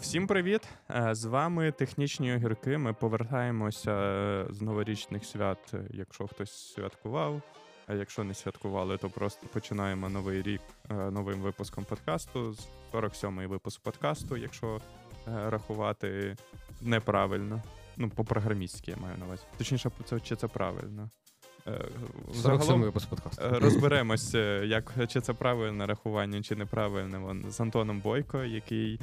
Всім привіт! З вами Технічні огірки. Ми повертаємося з новорічних свят, якщо хтось святкував. А якщо не святкували, то просто починаємо новий рік новим випуском подкасту. 47-й випуск подкасту, якщо рахувати неправильно. Ну, по-програмістськи я маю на увазі. Точніше, чи це правильно. Загалом розберемось, як, чи це правильне рахування, чи неправильне, з Антоном Бойко, який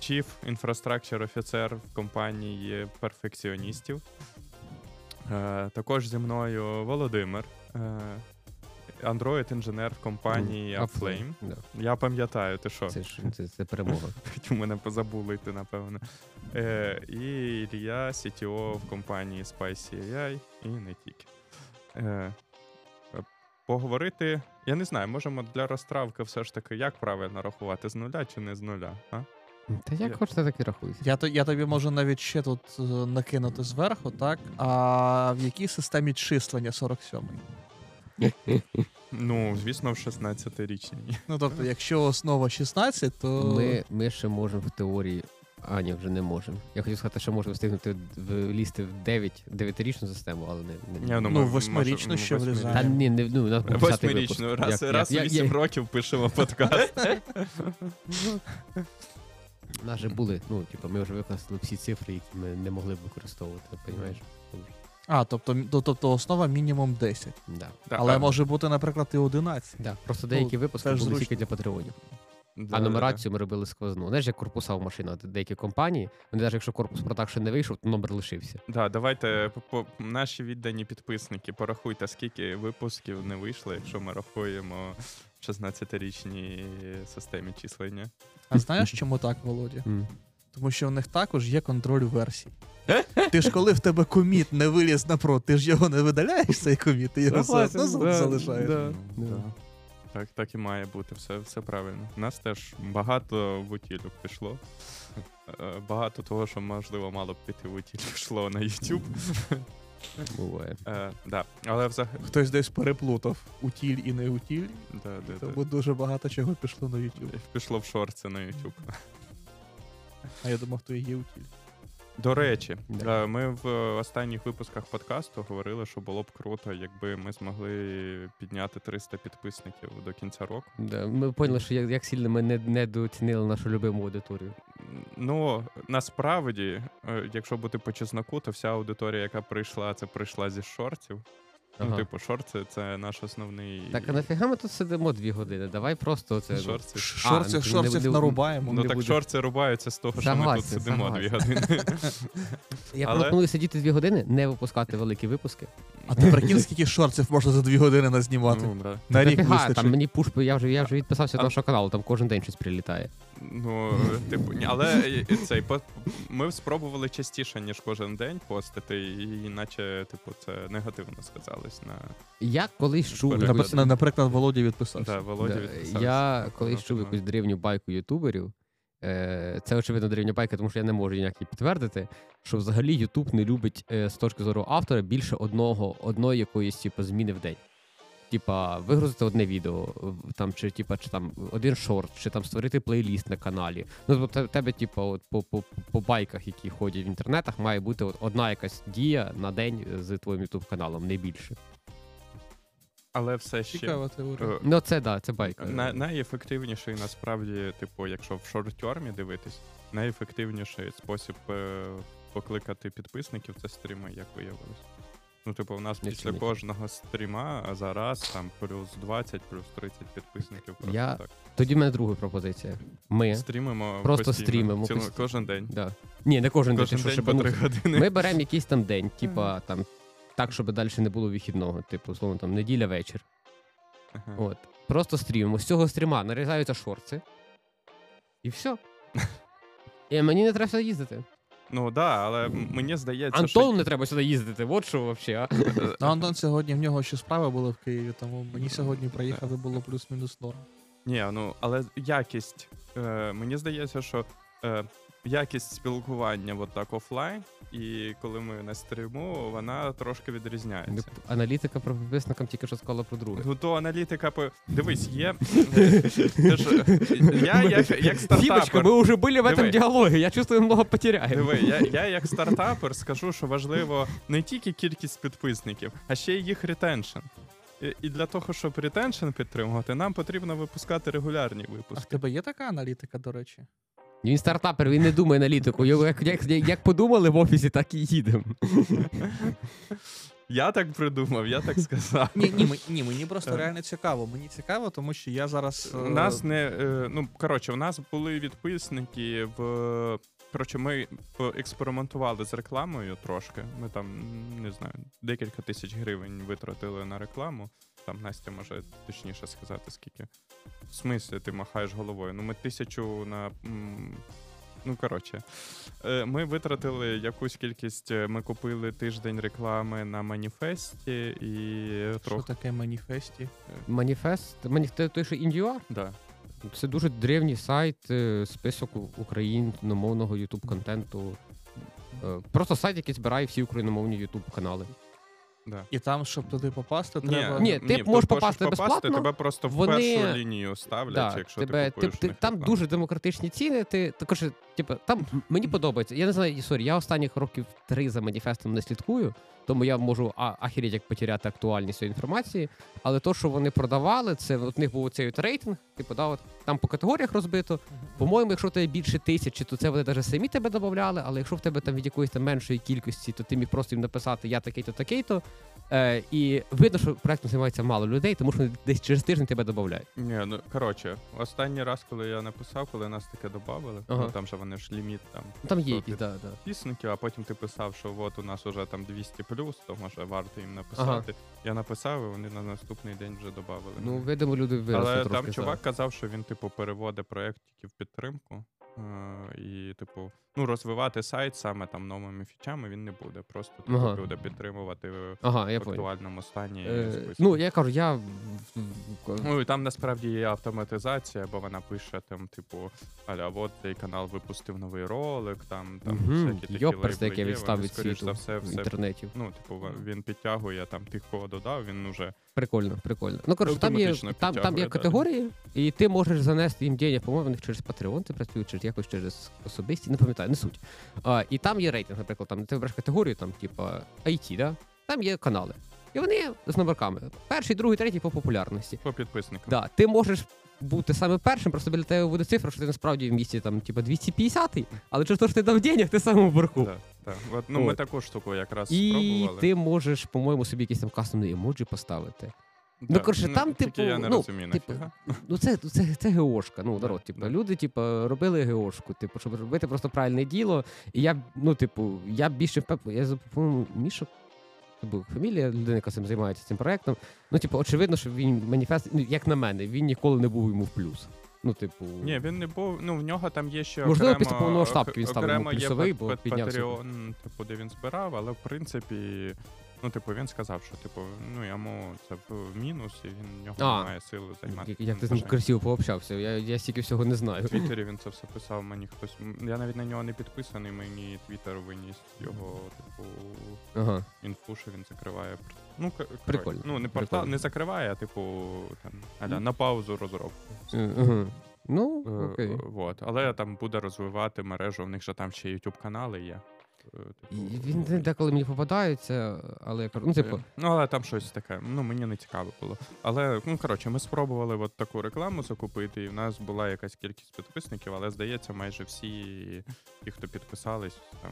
Chief Infrastructure Officer в компанії перфекціоністів. Також зі мною Володимир, Android-інженер в компанії Upflame. Да. Я пам'ятаю, ти що? Це перемога. У мене позабули йти, напевно. І Ілля, CTO в компанії SpiceAI і не тільки. Поговорити, я не знаю, можемо для розтравки все ж таки, як правильно рахувати, з нуля чи не з нуля? А? Та як хочете, так і рахується. Я тобі можу навіть ще тут накинути зверху, так? А в якій системі числення 47-й? Ну, звісно, в 16-річній. Ну, тобто, якщо основа 16, то... Ми ще можемо в теорії... А, ні, вже не можемо. Я хотів сказати, що можемо встигнути влізти в 9-річну систему, але не... Ну, 8-річну ще влізаємо. Та ні, ну, на 50-й випуск. 8-річну, раз 8 років пишемо подкаст. У нас же були, ну, типу, ми вже використали всі цифри, які ми не могли б використовувати, розумієш? А, тобто основа мінімум 10. Да. Але так, може бути, наприклад, і 11. Да. Просто деякі випуски були зручно тільки для патреонів. Да, а нумерацію ми робили сквозну. Знаєш, як корпуса в машинах деякі компанії, вони навіть якщо корпус продакшн не вийшов, то номер лишився. Так, да, давайте, наші віддані підписники, порахуйте, скільки випусків не вийшло, якщо ми рахуємо в 16-річній системі числення. А знаєш, чому так, Володя? Тому що в них також є контроль версій. Ти ж коли в тебе коміт не виліз на прод, ти ж його не видаляєш, цей коміт, ти його залишаєш. Так і має бути, все правильно. У нас теж багато в утілюк пішло. Багато того, що, можливо, мало б піти в утілюк, йшло на YouTube. Буває. Да. Але хтось десь переплутав утіль і не утіль, тому дуже багато чого пішло на YouTube. Пішло в шорти на YouTube. А я думав, то і є утіль. До речі, ми в останніх випусках подкасту говорили, що було б круто, якби ми змогли підняти 300 підписників до кінця року. Да, ми поняли, що як сильно ми недооцінили нашу любиму аудиторію. Ну, насправді, якщо бути по чесноку, то вся аудиторія, яка прийшла, це прийшла зі шортів. Ага. Ну, типу, шорти — це наш основний... Так, а нафіга ми тут сидимо 2 години? Давай просто це... Шорців нарубаємо. Ну, так шорти рубаються з того, що ми тут сидимо 2 години. Я пропоную сидіти 2 години, не випускати великі випуски. А ти прикинь, скільки шорців можна за 2 години назнімати? На рік вистачить. Там мені пуш... Я вже відписався від нашого каналу, там кожен день щось прилітає. Ну, типу, але цей ми спробували частіше, ніж кожен день постити, і наче, типу, це негативно сказалось на... Я колись чув... Наприклад, Володя відписався. Да, Володя відписався. Я колись чув якусь древню байку ютуберів. Це, очевидно, древня байка, тому що я не можу ніяк її підтвердити, що взагалі Ютуб не любить, з точки зору автора, більше одної якоїсь, типу, зміни в день. Типа, вигрузити одне відео, там, чи там один шорт, чи там створити плейліст на каналі. Ну, тобто, в тебе, типа, от по байках, які ходять в інтернетах, має бути от одна якась дія на день з твоїм YouTube-каналом, не більше. Але все ще... Цікава теорія. Ну, це, да, це байка. Найефективніший, насправді, типу, якщо в шорт-термі дивитись, найефективніший спосіб покликати підписників – це стріми, як виявилось. Ну, типу, у нас після кожного стріма зараз там плюс 20, плюс 30 підписників. Просто так. Тоді в мене друга пропозиція. Ми стрімимо просто стрімимо. Кожен день. Да. Ні, не кожен день, щоб по 3 години. Ми беремо якийсь там день, типа там, так, щоб далі не було вихідного. Типу, словно там неділя вечір. Ага. От. Просто стрімимо. З цього стріма нарізаються шорти. І все. І мені не треба їздити. Ну, да, але мені здається, Антон, що... Антону не треба сюди їздити, от що взагалі, а? Антон сьогодні, в нього ще справи були в Києві, тому мені сьогодні проїхати було плюс-мінус норм. Ні, ну, але якість. Мені здається, що Якість спілкування от так офлайн, і коли ми на стріму, вона трошки відрізняється. Аналітика про підписникам тільки що сказала про друге. Ну то аналітика, дивись, є... Я як стартапер... Фімочка, ми вже були в этом діалогі, я чувствую, много потеряємо. Диви, я як стартапер скажу, що важливо не тільки кількість підписників, а ще й їх ретеншн. І для того, щоб ретеншн підтримувати, нам потрібно випускати регулярні випуски. А в тебе є така аналітика, до речі? Він стартапер, він не думає аналітику. Як подумали в офісі, так і їдемо. Я так придумав, я так сказав. Ні, мені просто реально цікаво. Мені цікаво, тому що я зараз... У нас не... Ну, коротше, у нас були відписники в... Коротше, ми експериментували з рекламою трошки. Ми там, не знаю, декілька тисяч гривень витратили на рекламу. Там Настя може точніше сказати, скільки. В смислі ти махаєш головою? Ну, ми 1000 на... Ну, коротше. Ми витратили якусь кількість... Ми купили тиждень реклами на маніфесті і... Що таке маніфесті? Маніфест? Маніфест? Той, що індюар? Так. Це дуже древній сайт, список україномовного ютуб-контенту. Просто сайт, який збирає всі україномовні ютуб-канали. Да. І там, щоб туди попасти, треба... Ні, ти можеш попасти безплатно. Тебе просто в першу лінію ставлять, якщо ти купуєш. Там дуже демократичні ціни. Там мені подобається. Я не знаю, я останніх років 3 за маніфестом не слідкую, тому я можу ахеріть як потеряти актуальність цієї інформації. Але то, що вони продавали, це от них був цей рейтинг, там по категоріях розбито. По-моєму, якщо в тебе більше 1000, то це вони навіть самі тебе додавали, але якщо в тебе там від якоїсь меншої кількості, то ти міг просто їм написати «я такий-то, такий-то». І видно, що проєктом займається мало людей, тому що десь через тиждень тебе додають. Ні, ну, коротше, останній раз, коли я написав, коли нас таке додавали, ну, там же вони ж ліміт там. Там є якісь, так, так. Підписників, а потім ти писав, що от у нас вже там 200+, то може варто їм написати. Я написав, і вони на наступний день вже додавали. Ну, видимо, люди виросли трошки. Але там чувак казав, що він, типу, переводить проєкт тільки в підтримку. І, типу, ну, розвивати сайт саме там новими фічами він не буде. Просто буде підтримувати в актуальному стані. Ну, я кажу, я... Ну, і там, насправді, є автоматизація, бо вона пише, там, типу, аля, от цей канал випустив новий ролик, там всякі такі лейбли є, вони, скоріш за все, ну, типу, він підтягує, там, тих, кого додав, він уже... Прикольно, прикольно. Ну, коротше, там є категорії, і ти можеш занести їм денег, по-моєму, через Patreon ти працюєш, чи якось через особисті, не пам'ятаю, не суть. І там є рейтинг, наприклад, там ти вибереш категорію, там, типа, IT, да? Там є канали. І вони з номерками. Перший, другий, третій по популярності. По підписникам. Да, ти можеш бути саме першим, просто біля тебе буде цифра, що ти насправді в місті, там, типа, 250-й, але через те, що ти дав денег, ти саме вверху. Так. Ну, ми таку штуку якраз спробували. І ти можеш, по-моєму, собі якісь там кастомні емоджі поставити. Ну, коротше, там, типу, ну, це ГОшка, ну, народ, типу, люди, типу, робили ГОшку, типу, щоб робити просто правильне діло, і я, ну, типу, я більше, я, по-моєму, Міша, типу, фамілія людини, яка цим займається, цим проєктом, ну, типу, очевидно, що він маніфест, як на мене, він ніколи не був йому в плюс. Ну, типу... Ні, він не був... Ну, в нього там є ще окремо... Можливо, після повного штабу він став йому плюсовий, бо піднявся. Патреон, типу, де він збирав, але, в принципі, ну, типу, він сказав, що, типу, ну, йому це в мінус, і він в нього не має сили займати. Як ти з ним красиво пообщався, я стільки всього не знаю. В Твіттері він це все писав, мені хтось... Я навіть на нього не підписаний, мені Твіттер виніс його, типу, інфу, що він закриває... Ну, прикольно. Ну, не портал, не закриває, а, типу, там, аля, на паузу розробку. Ну, окей. Але там буде розвивати мережу, в них же там ще YouTube-канали є. Він деколи мені попадається, але я кажу, ну, типу... Ну, але там щось таке, ну, мені не цікаво було. Але, ну, коротше, ми спробували от таку рекламу закупити, і в нас була якась кількість підписників, але, здається, майже всі ті, хто підписались, там,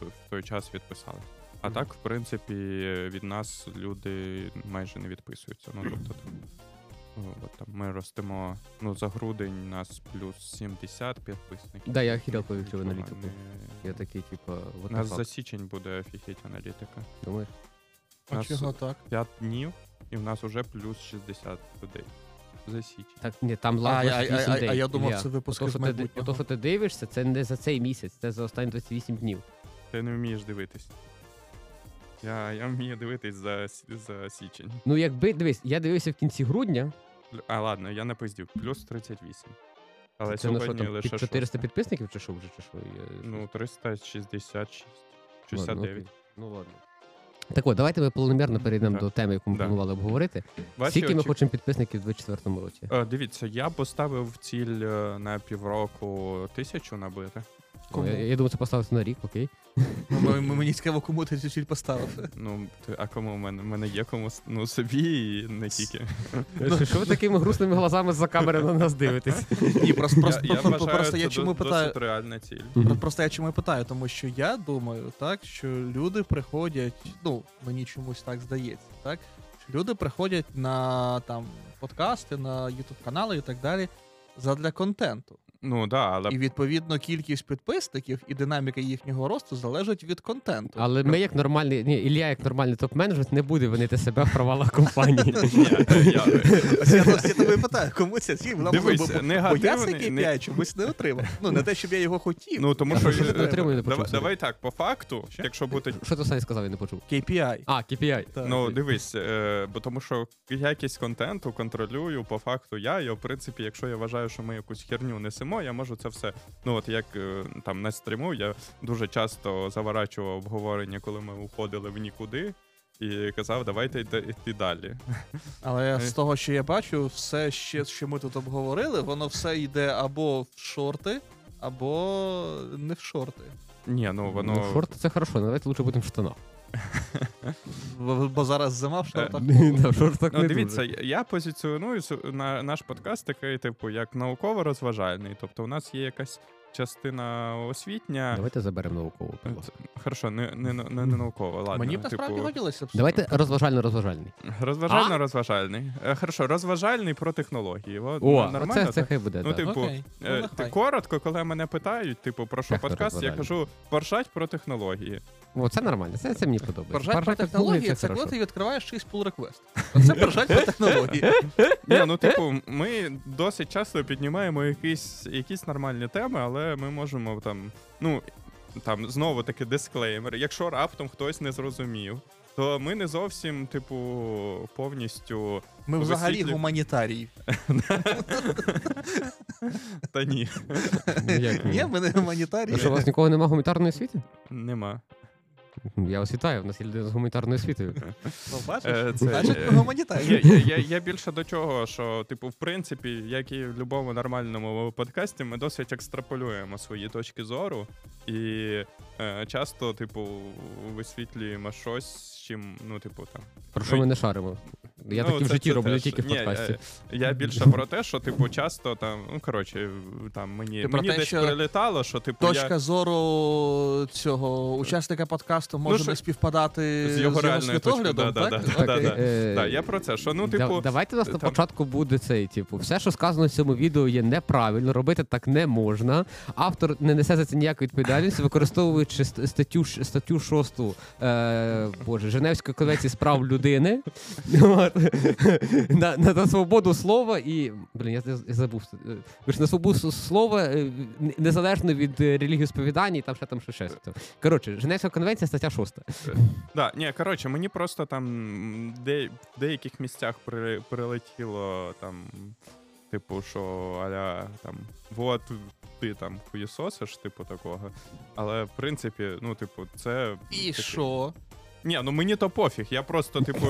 в той час відписались. А так, в принципі, від нас люди майже не відписуються. Ну, тобто, там ми ростемо, ну, за грудень нас плюс 70 підписників. Да, я охерел по віктору аналітику. Я такий, типа, вот нас за січень буде офігеть аналітика. Думаєш? А чого так? 5 днів, і в нас уже плюс 60 людей. За січень. Так, ні, там лаг 8 днів. А я думав, це випуски з майбутнього. То, що ти дивишся, це не за цей місяць, це за останні 28 днів. Ти не вмієш дивитись. Я вмію дивитись за січень. Ну, якби, дивись, я дивився в кінці грудня. А, ладно, я напиздів. Плюс 38. Але це сьогодні що, лише 400 підписників чи що вже? Чи що? Ну, 366, 69. Ну, ладно. Так от, давайте ми планомірно перейдемо до теми, яку ми планували обговорити. Скільки ми хочемо підписників у 2024 році? Дивіться, я поставив ціль на півроку 1000 набити. Я думаю, це поставити на рік, окей. Мені цікаво, кому ти цю ціль поставив. Ну, а кому в мене? В мене є кому, ну, собі і не тільки. Що ви такими грустними глазами за камери на нас дивитесь? Ні, просто я чому питаю. Це реальна ціль. Просто я чому питаю, тому що я думаю, так, що люди приходять, ну, мені чомусь так здається, так? Що люди приходять на там подкасти, на ютуб-канали і так далі задля контенту. Ну, да, але... І, відповідно, кількість підписників і динаміка їхнього росту залежить від контенту. Але ми, як нормальний... Ні, Ілля, як нормальний топ-менеджер, не буде винити себе в провалах компанії. Ось я тебе питаю, кому ця ціль? Дивися, негативний... Бо я чомусь не отримав. Ну, не те, щоб я його хотів. Ну, тому що... Давай так, по факту, якщо бути... Що ти сам сказав, я не почув? KPI. А, KPI. Ну, дивись, бо тому що якість контенту контролюю по факту я, і, в принципі, якщо я вважаю, що ми якусь херню несемо, я можу це все, ну от як там на стріму, я дуже часто заворачував обговорення, коли ми уходили в нікуди, і казав, давайте йти далі. Але з того, що я бачу, все ще, що ми тут обговорили, воно все йде або в шорти, або не в шорти. Ні, ну воно... Ну, шорти це хорошо, давайте лучше будемо в штанах. Бо зараз зима в шортах. Ну, дивіться, я позиціоную наш подкаст такий, типу, як науково-розважальний. Тобто у нас є якась частина освітня. Давайте заберемо наукову. Хорошо, не науково, ладно. Мені б насправді хотілося. Давайте розважально-розважальний. Розважально-розважальний. Хорошо, розважальний про технології. О, це хай буде. Ну, типу, коротко, коли мене питають, типу, про що подкаст, я кажу, поршать про технології. О, це нормально, це мені подобається. Поржать про технології, це коли ти відкриваєш чийсь пул-реквест. Це поржать про технології. Ні, ну типу, ми досить часто піднімаємо якісь нормальні теми, але ми можемо там, ну, там знову таки дисклеймер. Якщо раптом хтось не зрозумів, то ми не зовсім, типу, повністю... Ми взагалі гуманітарії. Та ні. Ні, ми не гуманітарії. Що, у вас нікого немає гуманітарної освіти? Нема. Я вас вітаю, в нас є людина з гуманітарною освітою. Ну, бачиш, значить, ми гуманітарні. Я більше до чого, що, типу, в принципі, як і в будь-якому нормальному подкасті, ми досить екстраполюємо свої точки зору і часто, типу, висвітлюємо щось, чим, ну, типу, там... Про що ми не шаримо? Я таки в житті роблю, тільки в подкасті. Я більше про те, що, типу, часто там, ну, коротше, там, мені десь прилітало, що, типу, я... Точка зору цього учасника подкасту може не співпадати з його світоглядом, так? Так, я про це, що, ну, типу... Давайте у нас на початку буде цей, типу, все, що сказано в цьому відео, є неправильно, робити так не можна, автор не несе за це ніякої відповідальності, використовуючи статтю 6, боже, Женевської конвенції з прав людини, на свободу слова і... Блін, я забув. На свободу слова, незалежно від релігіосповідання, там ще. Коротше, Женевська конвенція, стаття 6. Так, ні, коротше, мені просто там в деяких місцях прилетіло там... Типу, що аля там, вот ти там хуєсосиш, типу такого. Але в принципі, ну, типу, це. І що? Ні, ну мені то пофіг. Я просто, типу,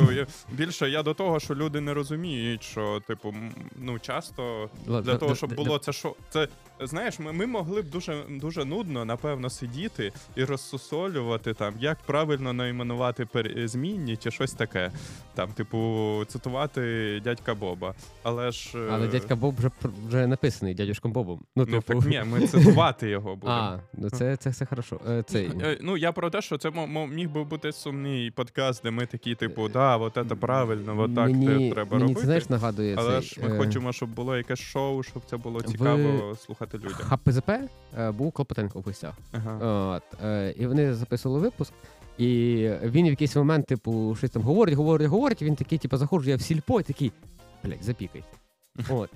більше я до того, що люди не розуміють, що, типу, ну, часто для того, щоб було це шо. Це, знаєш, ми могли б дуже, дуже нудно, напевно, сидіти і розсусолювати, там, як правильно найменувати змінні чи щось таке. Там, типу, цитувати дядька Боба. Але ж... Але дядька Боб вже написаний дядюшком Бобом. Ну, типу... так ні, ми цитувати його будемо. А, ну це все хорошо. Ну, я про те, що це міг би бути сумний подкаст, де ми такі, типу, да, от це правильно, от так треба робити. Мені, знаєш, нагадує це. Але ж ми хочемо, щоб було якесь шоу, щоб це було цікаво слухати. ХПЗП був Клопотенко в гостях. І вони записували випуск, і він в якийсь момент, типу, щось там говорить, він такий, типу, заходжу я в сільпо і такий, блядь, запікайте.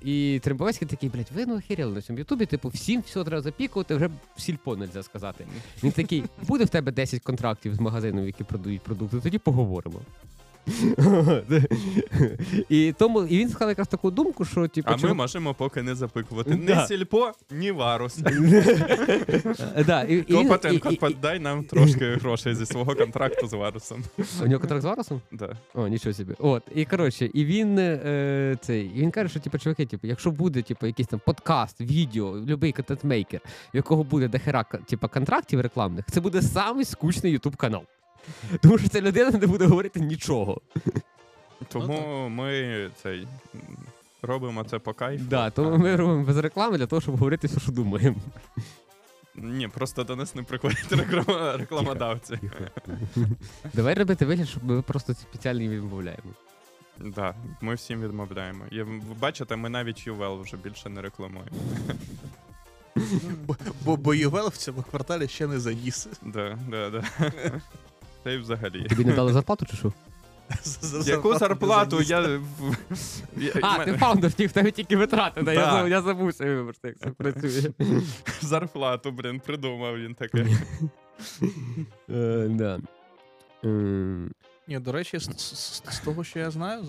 І Трембовецький такий, блядь, ви ну охеріли на цьому ютубі, типу, всім все треба запікувати, вже в сільпо нельзя сказати. Він такий, буде в тебе 10 контрактів з магазином, які продають продукти, тоді поговоримо. І він сказав якраз таку думку, що... А ми можемо поки не запикувати ні сільпо, ні варус. Копатенко, подай нам трошки грошей зі свого контракту з варусом. У нього контракт з варусом? Так. О, нічого собі. От, і коротше, і він каже, що, чуваки, якщо буде якийсь там подкаст, відео, будь-який контент-мейкер, в якого буде дохера контрактів рекламних, це буде самий скучний YouTube-канал. Тому що ця людина не буде говорити нічого. Тому ми робимо це по кайфу. Так, тому ми робимо без реклами для того, щоб говорити все, що думаємо. Ні, просто до нас не приходять рекламодавці. Давай робити вигляд, щоб ми просто спеціально відмовляємо. Так, ми всім відмовляємо. Бачите, ми навіть UL вже більше не рекламуємо. Бо UL в цьому кварталі ще не заїс. Так, так, так. Та й взагалі. Тобі не дали зарплату чи що? Яку зарплату? А, ти фаундер, в тебе тільки витрати. Я забувся, вибачте, як це працює. Зарплату, блін, придумав він таке. Да. Ні, до речі, з того, що я знаю,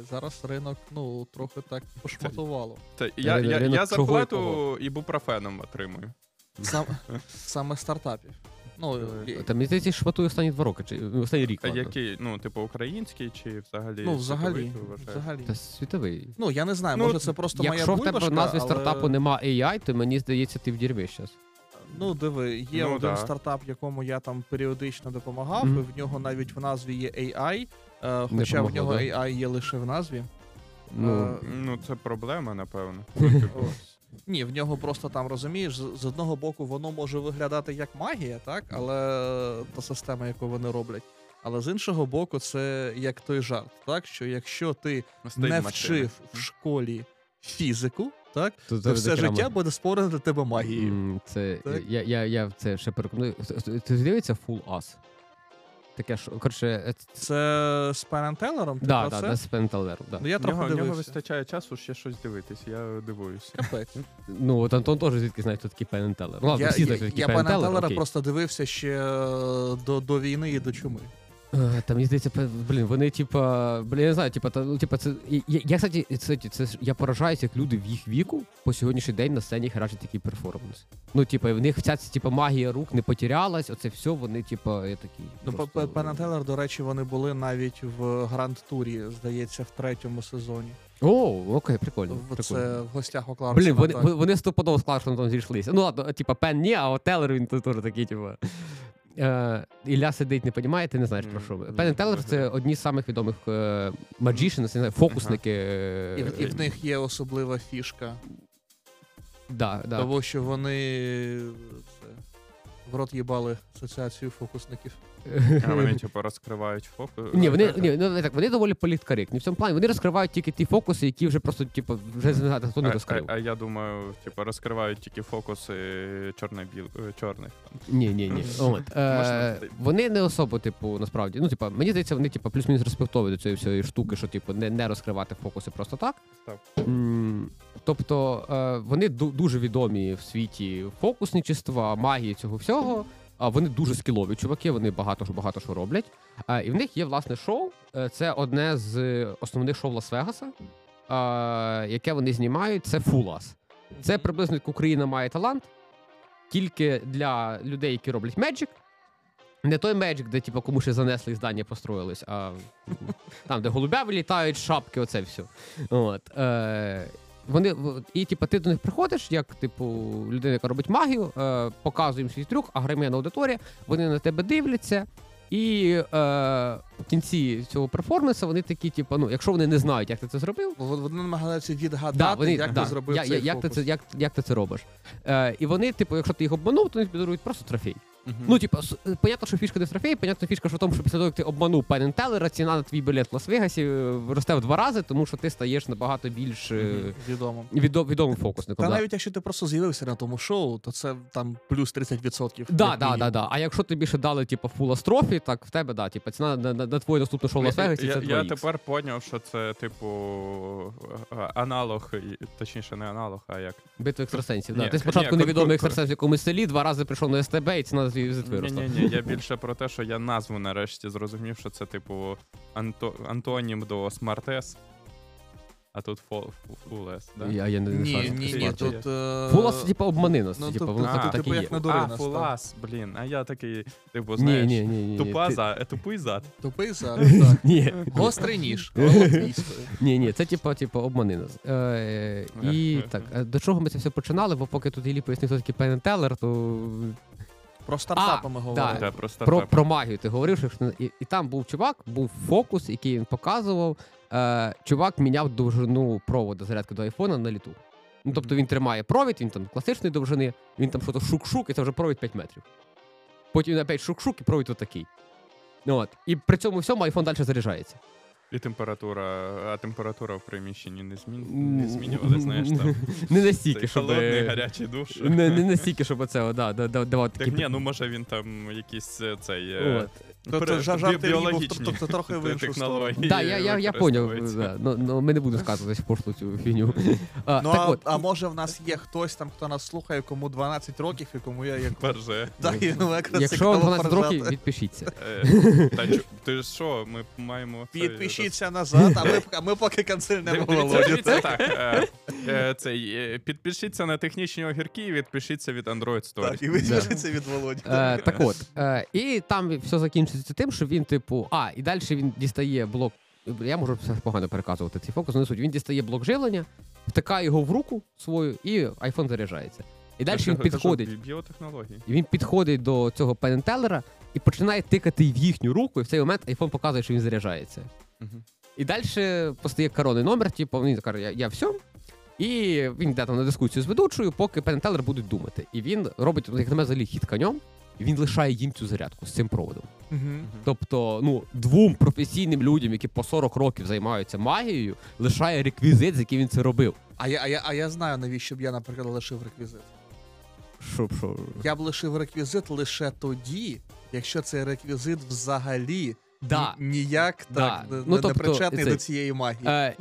зараз ринок, ну, трохи так пошматувало. Я зарплату ібупрофеном отримую. Саме стартапів. Та мені здається, шматує останні 2 роки, чи останній рік. А який? Ну, типу, український чи взагалі? Ну, взагалі. Та світовий. Ну, я не знаю, може це просто моя бульбашка, але... Якщо в тебе в назві стартапу нема AI, то мені здається, ти в дірві зараз. Ну, диви, є один стартап, якому я там періодично допомагав, і в нього навіть в назві є AI, хоча в нього AI є лише в назві. Ну, це проблема, напевно. Ні, в нього просто там, розумієш, з одного боку воно може виглядати як магія, так? Але та система, яку вони роблять. Але з іншого боку, це як той жарт, так? Що якщо ти не вчив в школі фізику, так, то все життя буде спорити для тебе магією. Я це ще переконую. Ти дивишся Full Ass? Таке ж, коротше... Це з Пеном Теллером? Так, так, з Пеном Теллером, так. Я трохи дивився. В нього вистачає часу ще щось дивитись, я дивуюся. Капець. Ну, от Антон теж звідки знає, хто такий Пен Теллер. Я Пена Теллера просто дивився ще до війни і до чуми. Та мені здається, блін, вони типа, блін, я не знаю, типа це... Я, кстати, я поражаюсь, як люди в їх віку по сьогоднішній день на сцені грають такий перформанс. Ну, типа, в них вся ця магія рук не потерялась, оце все, вони, типа, я такий... Ну, Пен Теллер, до речі, вони були навіть в Гранд-турі, здається, в 3-му сезоні. О, окей, прикольно. Це в гостях у Кларксона. Блін, вони стоподово з Кларксоном зійшлися. Ну, ладно, типа, Пен ні, а от Теллер, він теж такий, типа... Ілля сидить, не понімає, ти не знаєш про що. Пен Теллер — це одні з самих відомих magicians, фокусники. І в них є особлива фішка. Тому що вони в рот їбали асоціацію фокусників. А вони, типу, розкривають фокус? Ні, вони доволі політкоректні. В цьому плані вони розкривають тільки ті фокуси, які вже просто, типу, вже не знаю, хто не розкрив. А я думаю, типу, розкривають тільки фокуси чорних. Ні. Вони не особо, типу, насправді, ну, типу, мені здається, вони, типу, плюс-мінус респектовують до цієї всієї штуки, що, типу, не розкривати фокуси просто так. Тобто, вони дуже відомі в світі фокусничества, магії цього всього. Вони дуже скілові чуваки, вони багато що роблять. І в них є, власне, шоу. Це одне з основних шоу Лас-Вегаса, яке вони знімають. Це Full Ass. Це приблизно як Україна має талант, тільки для людей, які роблять Magic. Не той Magic, де типу, комусь занесли і здання построїлись, а там, де голубя вилітають, шапки, оце все. От. Вони, і типу, ти до них приходиш, як типу, людина, яка робить магію, показує їм свій трюк, агром'яна аудиторія, вони на тебе дивляться, і в кінці цього перформансу вони такі, типу, ну, якщо вони не знають, як ти це зробив... Вони намагаються відгадати, ти зробив цей фокус. Як ти це робиш. І вони, типу, якщо ти їх обманув, то вони подарують просто трофей. Ну, типу, понятно, що фішка не в трофеї, понятно фішка, що в тому, що після того, як ти обманув Пен Теллера, ціна на твій білет в Лас-Вегасі росте в 2 рази, тому що ти стаєш набагато більш відомим фокусником. Та навіть якщо ти просто з'явився на тому шоу, то це там плюс 30%. Да. А якщо тобі ще дали, типу, фул-астрофі, так в тебе, да, типу, ціна на твоє наступне шоу в Лас-Вегасі це 2х. Я тепер поняв, що це, типу, аналог, точніше, не аналог, а як? Битва екстрасенсів, да. Ти спочатку невідомий екстрасенс в якомусь селі, 2 рази прийшов на СТБ, і ціна твій візит виросла. Ні, я більше про те, що я назву нарешті зрозумів, що це типу антонім до SmartS. А тут Full S, да? Я не знаю, ні, тут... Full S, типа, обмани нас, типа, воно так і є. А, Full S, блін, а я такий, типу, знаєш, тупий зад, так. Гострий ніж. Ні, це типа, обмани нас. І так, до чого ми це все починали, бо поки тут Іллі пояснив, хто такий Penn & Teller, то... Про стартапи ми говорили. Да, про магію ти говорив, що і там був чувак, був фокус, який він показував. Чувак міняв довжину проводу зарядки до айфона на літу. Ну, тобто він тримає провід, він там класичної довжини, він там щось шук-шук, і це вже провід 5 метрів. Потім він опять шук-шук, і провід отакий. От. І при цьому всьому айфон далі заряджається. І температура в приміщенні не змінювалася, знаєш, там не настільки, щоб холодний гарячий душ. Не настільки, щоб оце, давати такі. Так ні, ну може він там якийсь цей біологічний технології. Так, я поняв, ми не будемо сказувати пошлу цю фігню. Ну а може в нас є хтось там, хто нас слухає, кому 12 років і кому я як... Перже. Якщо 12 років, відпишіться. Ти що, ми маємо... Підпишіться назад, а ми поки консильнемо Володю. Підпишіться на технічні огірки і відпишіться від Android Story. Так, і відпишіться від Володі. Так от, і там все закінчується тим, що він типу, і далі він дістає блок, я можу погано переказувати цей фокус, але суть, він дістає блок живлення, втикає його в руку свою і iPhone заряджається. І далі він підходить. Він підходить до цього Penn & Teller'а і починає тикати в їхню руку, і в цей момент iPhone показує, що він заряджається. І далі постає коронний номер, типу, він каже, я все. І він йде там на дискусію з ведучою, поки Penn & Teller будуть думати. І він робить, як на мене, взагалі хід конем, і він лишає їм цю зарядку з цим проводом. Тобто, ну, двом професійним людям, які по 40 років займаються магією, лишає реквізит, з яким він це робив. А я знаю, навіщо б я, наприклад, лишив реквізит. Шо? Я б лишив реквізит лише тоді, якщо цей реквізит взагалі ніяк не причетний до цієї магії.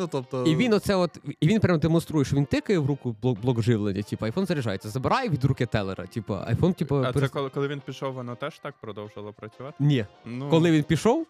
І він прямо демонструє, що він тикає в руку блок живлення, типу, айфон заряджається, забирає від руки Телера, типу, айфон, типу... А це коли він пішов, воно теж так продовжило працювати? Ні. Коли він пішов?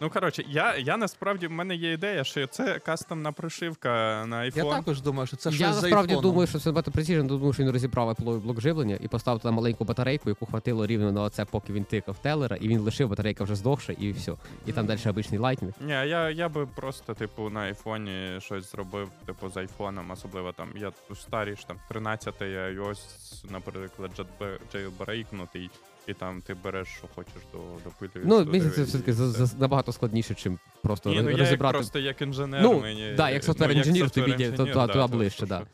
Ну, коротше, я насправді, в мене є ідея, що це кастомна прошивка на iPhone. Я також думаю, що це щось за iPhone. Я насправді думаю, що це багато прецізійно, думаю, що він розібрав Apple блок живлення і поставив туди маленьку батарейку, яку хватило рівно на оце, поки він тикав Телера, і він лишив, батарейка вже здохша, і все. І там далі обичний лайтнінг. Ні, я би просто, типу, на iPhone щось зробив, типу, з iPhone, особливо там, я у старій, там, 13-й iOS, наприклад, джейлбрейкнутий. І там ти береш, що хочеш, допилюєш. Ну, мені це все-таки набагато складніше, чим просто розібрати. Ні, ну я просто як інженер. Ну, так, як софтвер-інженер тобі туди ближче, так.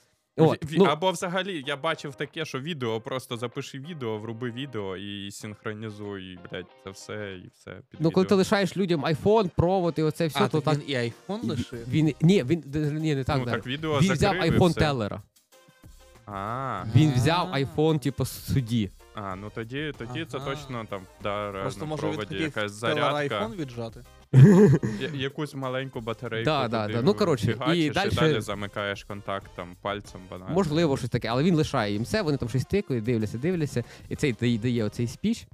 Або взагалі, я бачив таке, що відео, просто запиши відео, вруби відео і синхронізуй, блядь, це все, і все. Ну, коли ти лишаєш людям iPhone, провод і оце все, то так... А, він і iPhone лишив? Ні, не так. Ну, так відео закрив і все. Він взяв iPhone Телера. Він взяв iPhone, типу, судді. Ну тоді це точно там на проводі якась зарядка. Просто може віджати. Якусь маленьку батарейку і далі замикаєш контакт там пальцем банально. Можливо, щось таке, але він лишає їм це, вони там щось тикають, дивляться, і цей дає оцей спіч,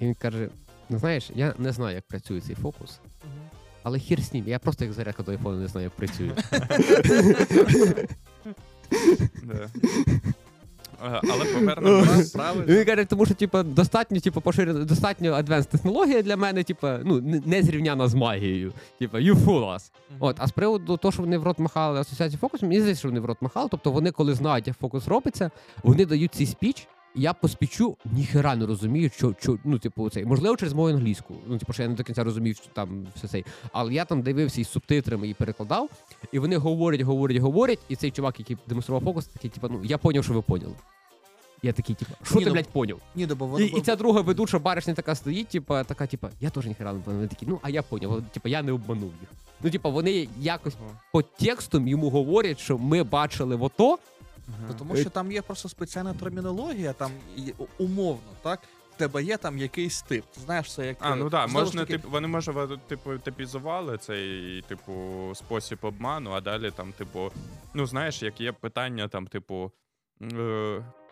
і він каже, ну знаєш, я не знаю, як працює цей фокус. Але хір з ним, я просто як зарядка до айфону не знаю, як працює. Але повернемось. Він каже, тому що достатньо адвенс-технологія для мене не зрівняна з магією. You fool us. А з приводу того, що вони в рот махали асоціацію фокусу, мені здається, що вони в рот махали. Тобто вони, коли знають, як фокус робиться, вони дають цей спіч. Я по спічу ніхера не розумію, можливо, через мою англійську. Ну, типу, що я не до кінця розумів, що там все це. Але я там дивився із субтитрами і перекладав. І вони говорять, і цей чувак, який демонстрував фокус, такий, типу, я поняв, що ви поняли. Я такий, типу, що ти, блядь, поняв? І ця друга ведуча баришня така стоїть, така, я теж ніхера не поняв. Вони такі, я поняв, я не обманув їх. Ну, типу, вони якось по текстам йому говорять, що ми бачили ото. Тому що там є просто спеціальна термінологія, там умовно, так? В тебе є там якийсь тип, ти знаєш це як... ну так, вони, може, типізували цей, типу, спосіб обману, а далі там, типу, ну знаєш, як є питання там, типу,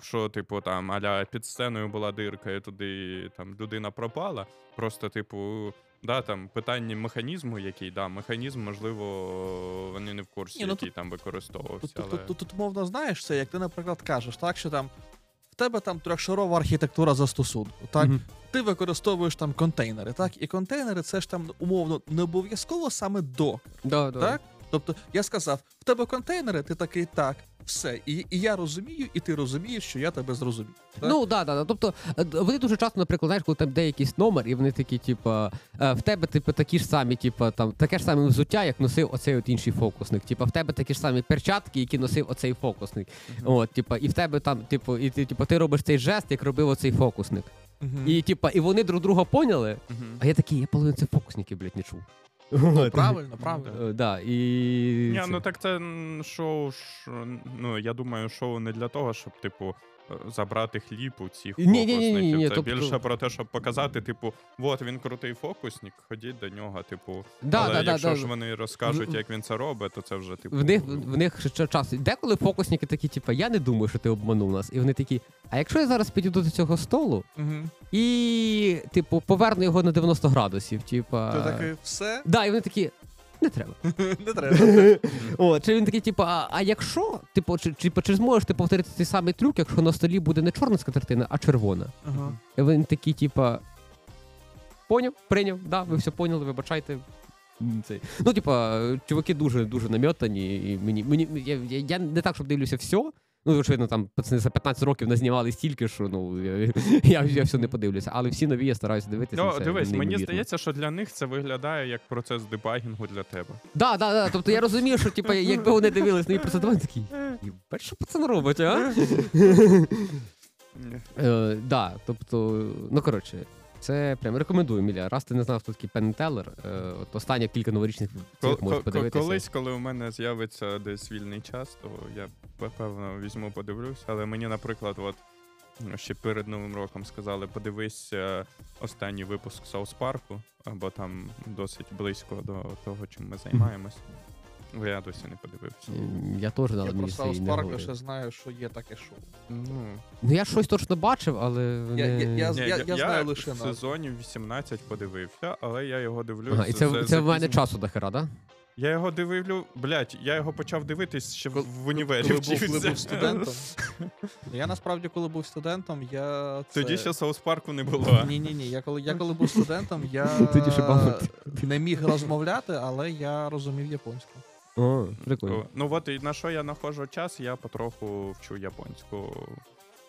Що, типу, там, аля під сценою була дирка, і туди там людина пропала. Просто, типу, да, там питання механізму, який, да, механізм, можливо, вони не в курсі, який там використовувався. Тут, мовно, знаєш це, як ти, наприклад, кажеш, так, що там в тебе там трьохшарова архітектура застосунку, так? Mm-hmm. Ти використовуєш там контейнери, так? І контейнери це ж там, умовно, не обов'язково саме докер, так? Тобто, я сказав, в тебе контейнери, ти такий, так, все, і я розумію, і ти розумієш, що я тебе зрозумів. Так? Ну, да. Тобто, вони дуже часто, наприклад, знаєш, коли там де якийсь номер, і вони такі, типа, в тебе, типу, такі ж самі, типа, там, таке ж саме взуття, як носив оцей от інший фокусник. Типа, в тебе такі ж самі перчатки, які носив оцей фокусник. Uh-huh. От, типа, і в тебе там, типу, і типу, ти робиш цей жест, як робив оцей фокусник. Uh-huh. І, типа, і вони друг друга поняли, uh-huh. а я такий, я половину цих фокусників, блядь, не чув. Ну, правильно. Да, і... Ні, ну так це шоу, ну, я думаю, шоу не для того, щоб, типу, забрати хліб у цих фокусників. Це тобто... більше про те, щоб показати, типу, от він крутий фокусник, ходіть до нього, типу. Да, але да, якщо да, ж да. Вони розкажуть, як він це робить, то це вже, типу... В них ще час. Деколи фокусники такі, типу, я не думаю, що ти обманув нас. І вони такі, а якщо я зараз підійду до цього столу, угу. і, типу, поверну його на 90 градусів, типу... Ти такий, все? Да, і вони такі... Не треба. О, чи він такий, типу, а якщо, типу, чи зможеш ти повторити цей самий трюк, якщо на столі буде не чорна скатертина, а червона? Ага. Він такий, типу, прийняв, да, ви все поняли, вибачайте. Цей. Ну, типу, чуваки дуже-дуже намьотані, і я не так, щоб дивлюся все, ну, очевидно, там пацани за 15 років назнімали стільки, що ну я все не подивлюся. Але всі нові я стараюся дивитися. Ну, дивись, мені здається, що для них це виглядає як процес дебагінгу для тебе. Да. Тобто я розумію, що типу, якби вони дивились нові процеси, вони такі, єбать, що пацан робить, а? Да, тобто, ну, коротше. Це прям рекомендую, Міля. Раз ти не знав, хто такий Пен Теллер, от останні кілька новорічних цих можеш подивитися. Колись, коли у мене з'явиться десь вільний час, то я, певно, візьму, подивлюсь. Але мені, наприклад, от ще перед Новим роком сказали, подивись останній випуск Саус Парку, або там досить близько до того, чим ми займаємось. Я досі не подивився. Я теж, але мені це і не говорить. Я про South Park ще знаю, що є таке шоу. Ну, я щось точно бачив, але... Я знаю лише... Я в сезоні 18 подивився, але я його дивлюся... Ага, і це в мене часу дохера, да? Я його дивлю... Блядь, я його почав дивитись ще в універі вчився. Коли був студентом. Я насправді, коли був студентом, я... Тоді ще South Park'у не було. Ні. Я коли був студентом, я не міг розмовляти, але я розумів японську. О, прикольно. Ну от і на що я знаходжу час, я потроху вчу японську.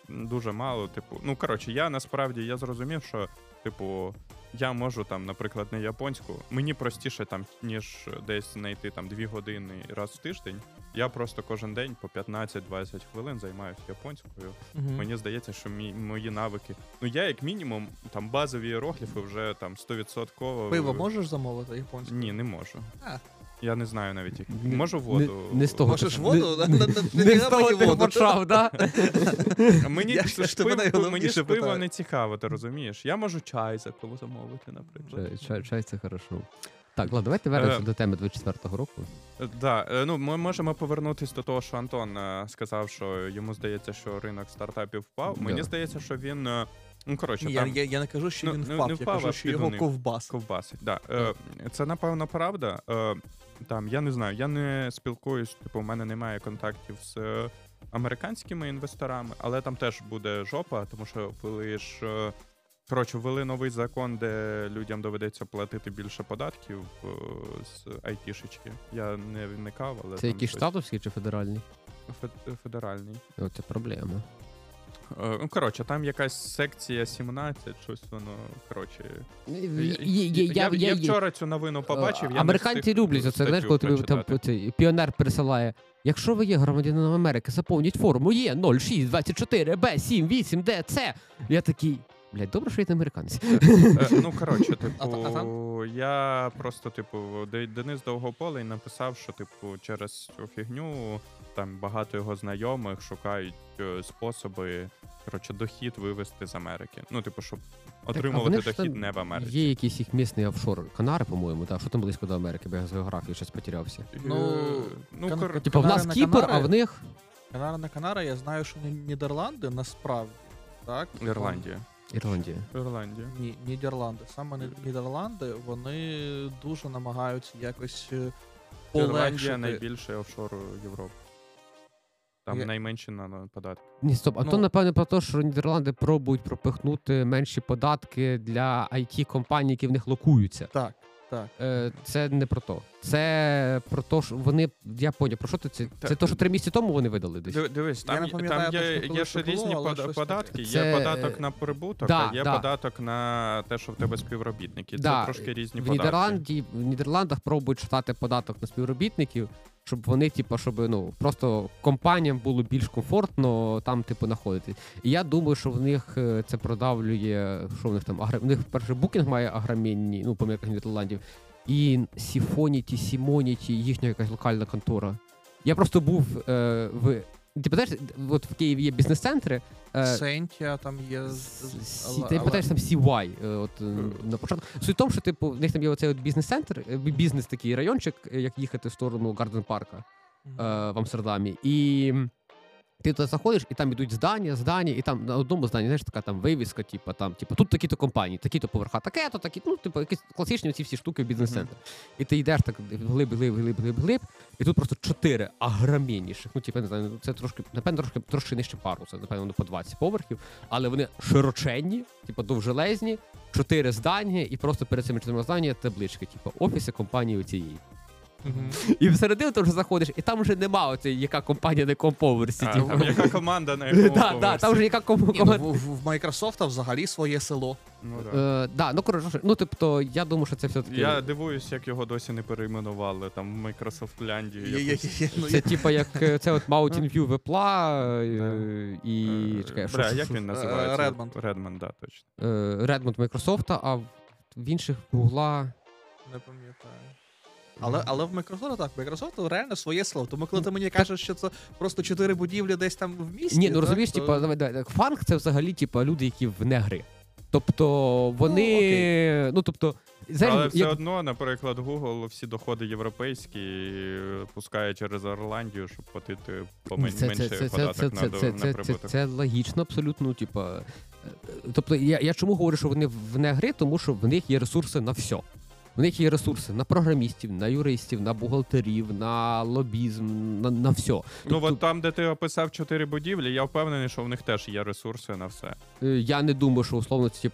Дуже мало, типу. Ну, коротше, я насправді я зрозумів, що, типу, я можу там, наприклад, не японську. Мені простіше там, ніж десь знайти там 2 години раз в тиждень. Я просто кожен день по 15-20 хвилин займаюся японською. Угу. Мені здається, що мої навики... Ну, я як мінімум, там, базові іерогліфи вже там 100%... Пиво можеш замовити японською? Ні, не можу. Я не знаю навіть, як. Можу воду. Не з того. Можеш воду? Не з того ти почав, да? Мені ж пиво не цікаво, ти розумієш? Я можу чай за кого замовити, наприклад. Чай це хорошо. Так, ладно, давайте вернемося до теми 24-го року. Так, ну ми можемо повернутися до того, що Антон сказав, що йому здається, що ринок стартапів впав. Мені здається, що він... Ну, коротше, там... я не кажу, що він впав, я кажу, що його ковбасить. Да. Це, напевно, правда. Там, я не знаю, я не спілкуюсь, типу, у мене немає контактів з американськими інвесторами, але там теж буде жопа, тому що коли ж... Коротше, ввели новий закон, де людям доведеться платити більше податків з айтішечки. Я не вникав, але... Це який штатовський чи федеральний? Федеральний. Це проблема. Ну, коротше, там якась секція 17, щось воно, коротше... Я вчора цю новину побачив, американці люблять оце, знаєш, коли тобі там піонер пересилає. Якщо ви є громадянином Америки, заповніть форму Е 0624Б78Д Ц. Я такий, блядь, добре, що я не американець. Ну, коротше, типу, я просто, типу, Денис Довгополий написав, що, типу, через цю фігню там багато його знайомих шукають способи, коротше, дохід вивезти з Америки. Ну, типу, щоб отримувати так, дохід не в Америці. Є якийсь їх місний офшор. Канари, по-моєму, так? Що там близько до Америки? Бо я з географії щось потерявся. Ну, типу, в нас Кіпр, а в них... Канара на Канара, я знаю, що Нідерланди насправді, так? Ірландія. Ні, Нідерланди. Саме Нідерланди, вони дуже намагаються якось полегшити. Ірландія найбільший офшор Європи. Там найменші на податки. Ні, стоп, а то, напевно, про те, що Нідерланди пробують пропихнути менші податки для IT-компаній, які в них локуються. Так. Це не про то. Це про те, що вони... Я поняв, про що ти це? Це те, що 3 місяці тому вони видали десь? Дивись, там є ще різні податки. Є податок на прибуток, а є податок на те, що в тебе співробітники. Це трошки різні податки. В Нідерландах пробують штати податок на співробітників, щоб вони, типу, просто компаніям було більш комфортно там, типу, знаходитись. І я думаю, що в них це продавлює, що в них там, в них, перше, Booking має агромінні, помірка Нідерландів, і Сімоніті, їхня якась локальна контора. Я просто був Ти питаєш, от в Києві є бізнес-центри. Сентія там є... Ти питаєш там CY на початку. Суть в тому, що в них там є оцей бізнес-центр, бізнес такий райончик, як їхати в сторону Гарден Парка в Амстердамі. І ти туди заходиш, і там йдуть здання, і там на одному зданні, знаєш, така там вивіска, типу, тут такі-то компанії, такі-то поверха, якісь класичні оці всі штуки в бізнес-центрі. І ти йдеш так глиб, і тут просто 4 агромінніших, не знаю, це трошки, напевно, трошки нижче паруса, напевно, по 20 поверхів, але вони широченні, довжелезні, 4 здання, і просто перед цими 4 зданнями таблички, офіси компанії оцієї. І всередину ти вже заходиш, і там вже нема оцей, яка компанія на якому поверсі. Яка команда на якому поверсі. Так, там вже яка команда. В Майкрософта взагалі своє село. Тобто, я думаю, що це все-таки... Я дивуюсь, як його досі не перейменували, там, в Майкрософтляндії. Це типа як, це от Mountain View Вепла і... Бля, як він називається? Редмонд, так, точно. Редмонд Майкрософта, а в інших Гугла... Не пам'ятаю. Але в Microsoft так, Microsoft реально своє слово. Тому коли ти мені кажеш, що це просто 4 будівлі десь там в місті... Ні, розумієш, фанк це взагалі люди, які вне гри. Тобто вони... Але все одно, наприклад, Google всі доходи європейські пускає через Ірландію, щоб платити менше податок на прибуток. Це логічно абсолютно. Тобто я чому говорю, що вони вне гри? Тому що в них є ресурси на все. В них є ресурси на програмістів, на юристів, на бухгалтерів, на лобізм, на все. Там, де ти описав 4 будівлі, я впевнений, що в них теж є ресурси на все. Я не думаю, що условно це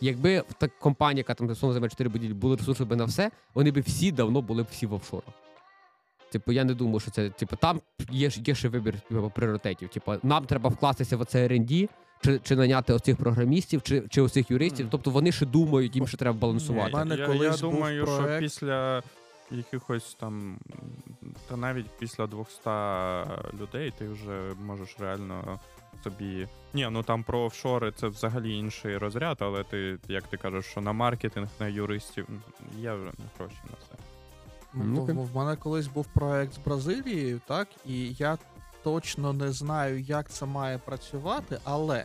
якби в компанії, яка там займає 4 будівлі, були ресурси на все, вони б всі давно були всі в офшорах. Я не думаю, що це, там є ще вибір пріоритетів. Нам треба вкластися в оце R&D, чи наняти оцих програмістів, чи оцих юристів. Тобто вони ще думають, їм ще треба балансувати. Я думаю, що після якихось там, та навіть після 200 людей ти вже можеш реально собі... Ні, там про офшори це взагалі інший розряд, але ти, як ти кажеш, що на маркетинг, на юристів, я вже не гроші на все. В мене колись був проєкт з Бразилії, так, і я точно не знаю, як це має працювати, але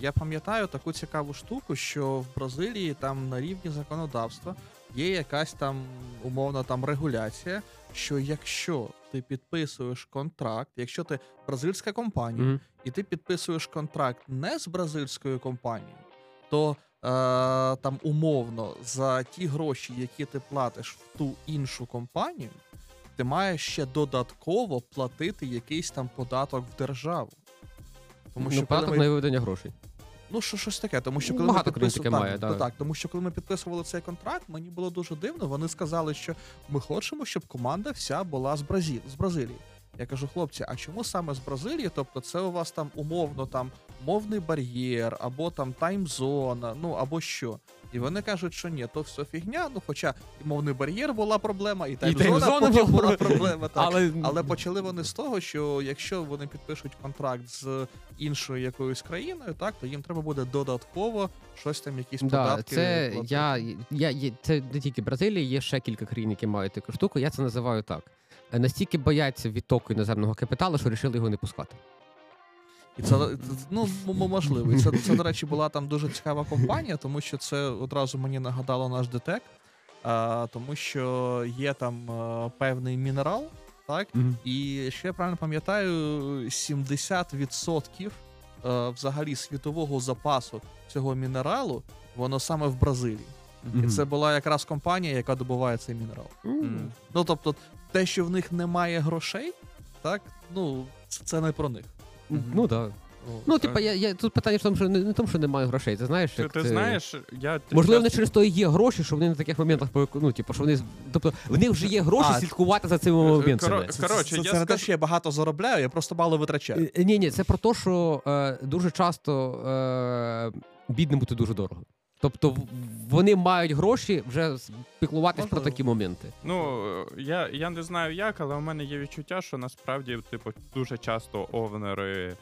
я пам'ятаю таку цікаву штуку, що в Бразилії там на рівні законодавства є якась там, умовно, там регуляція, що якщо ти підписуєш контракт, якщо ти бразильська компанія, і ти підписуєш контракт не з бразильською компанією, то там умовно за ті гроші, які ти платиш в ту іншу компанію, ти маєш ще додатково платити якийсь там податок в державу. Тому що податок на виведення грошей. Щось таке, тому що коли багато критики має, так, тому що коли ми підписували цей контракт, мені було дуже дивно, вони сказали, що ми хочемо, щоб команда вся була з Бразилії. Я кажу, хлопці, а чому саме з Бразилії? Тобто це у вас там умовно там мовний бар'єр, або там таймзона, або що. І вони кажуть, що ні, то все фігня, хоча і мовний бар'єр була проблема, і таймзона потім була проблема. Але почали вони з того, що якщо вони підпишуть контракт з іншою якоюсь країною, то їм треба буде додатково щось там, якісь податки. Це не тільки Бразилія, є ще кілька країн, які мають таку штуку, я це називаю так. Настільки бояться відтоку іноземного капіталу, що вирішили його не пускати. І це, можливо. І це, до речі, була там дуже цікава компанія, тому що це одразу мені нагадало наш ДТЕК, тому що є там певний мінерал, так? І ще я правильно пам'ятаю, 70% взагалі світового запасу цього мінералу, воно саме в Бразилії. І це була якраз компанія, яка добуває цей мінерал. Ну, тобто, те, що в них немає грошей, так, ну, це не про них. Ну, так. Ну, типа, я тут питання в тому, що не в тому, що немає грошей, ти знаєш, як ти знаєш, я можливо, не через то і є гроші, що вони на таких моментах, ну, типу, що вони, тобто, в них вже є гроші слідкувати за цими моментами. Короче, я скажу, що я багато заробляю, я просто мало витрачаю. Ні, це про те, що дуже часто бідним бути дуже дорого. Тобто вони мають гроші вже піклуватись про такі моменти. Ну, я не знаю як, але у мене є відчуття, що насправді, типу, дуже часто овнери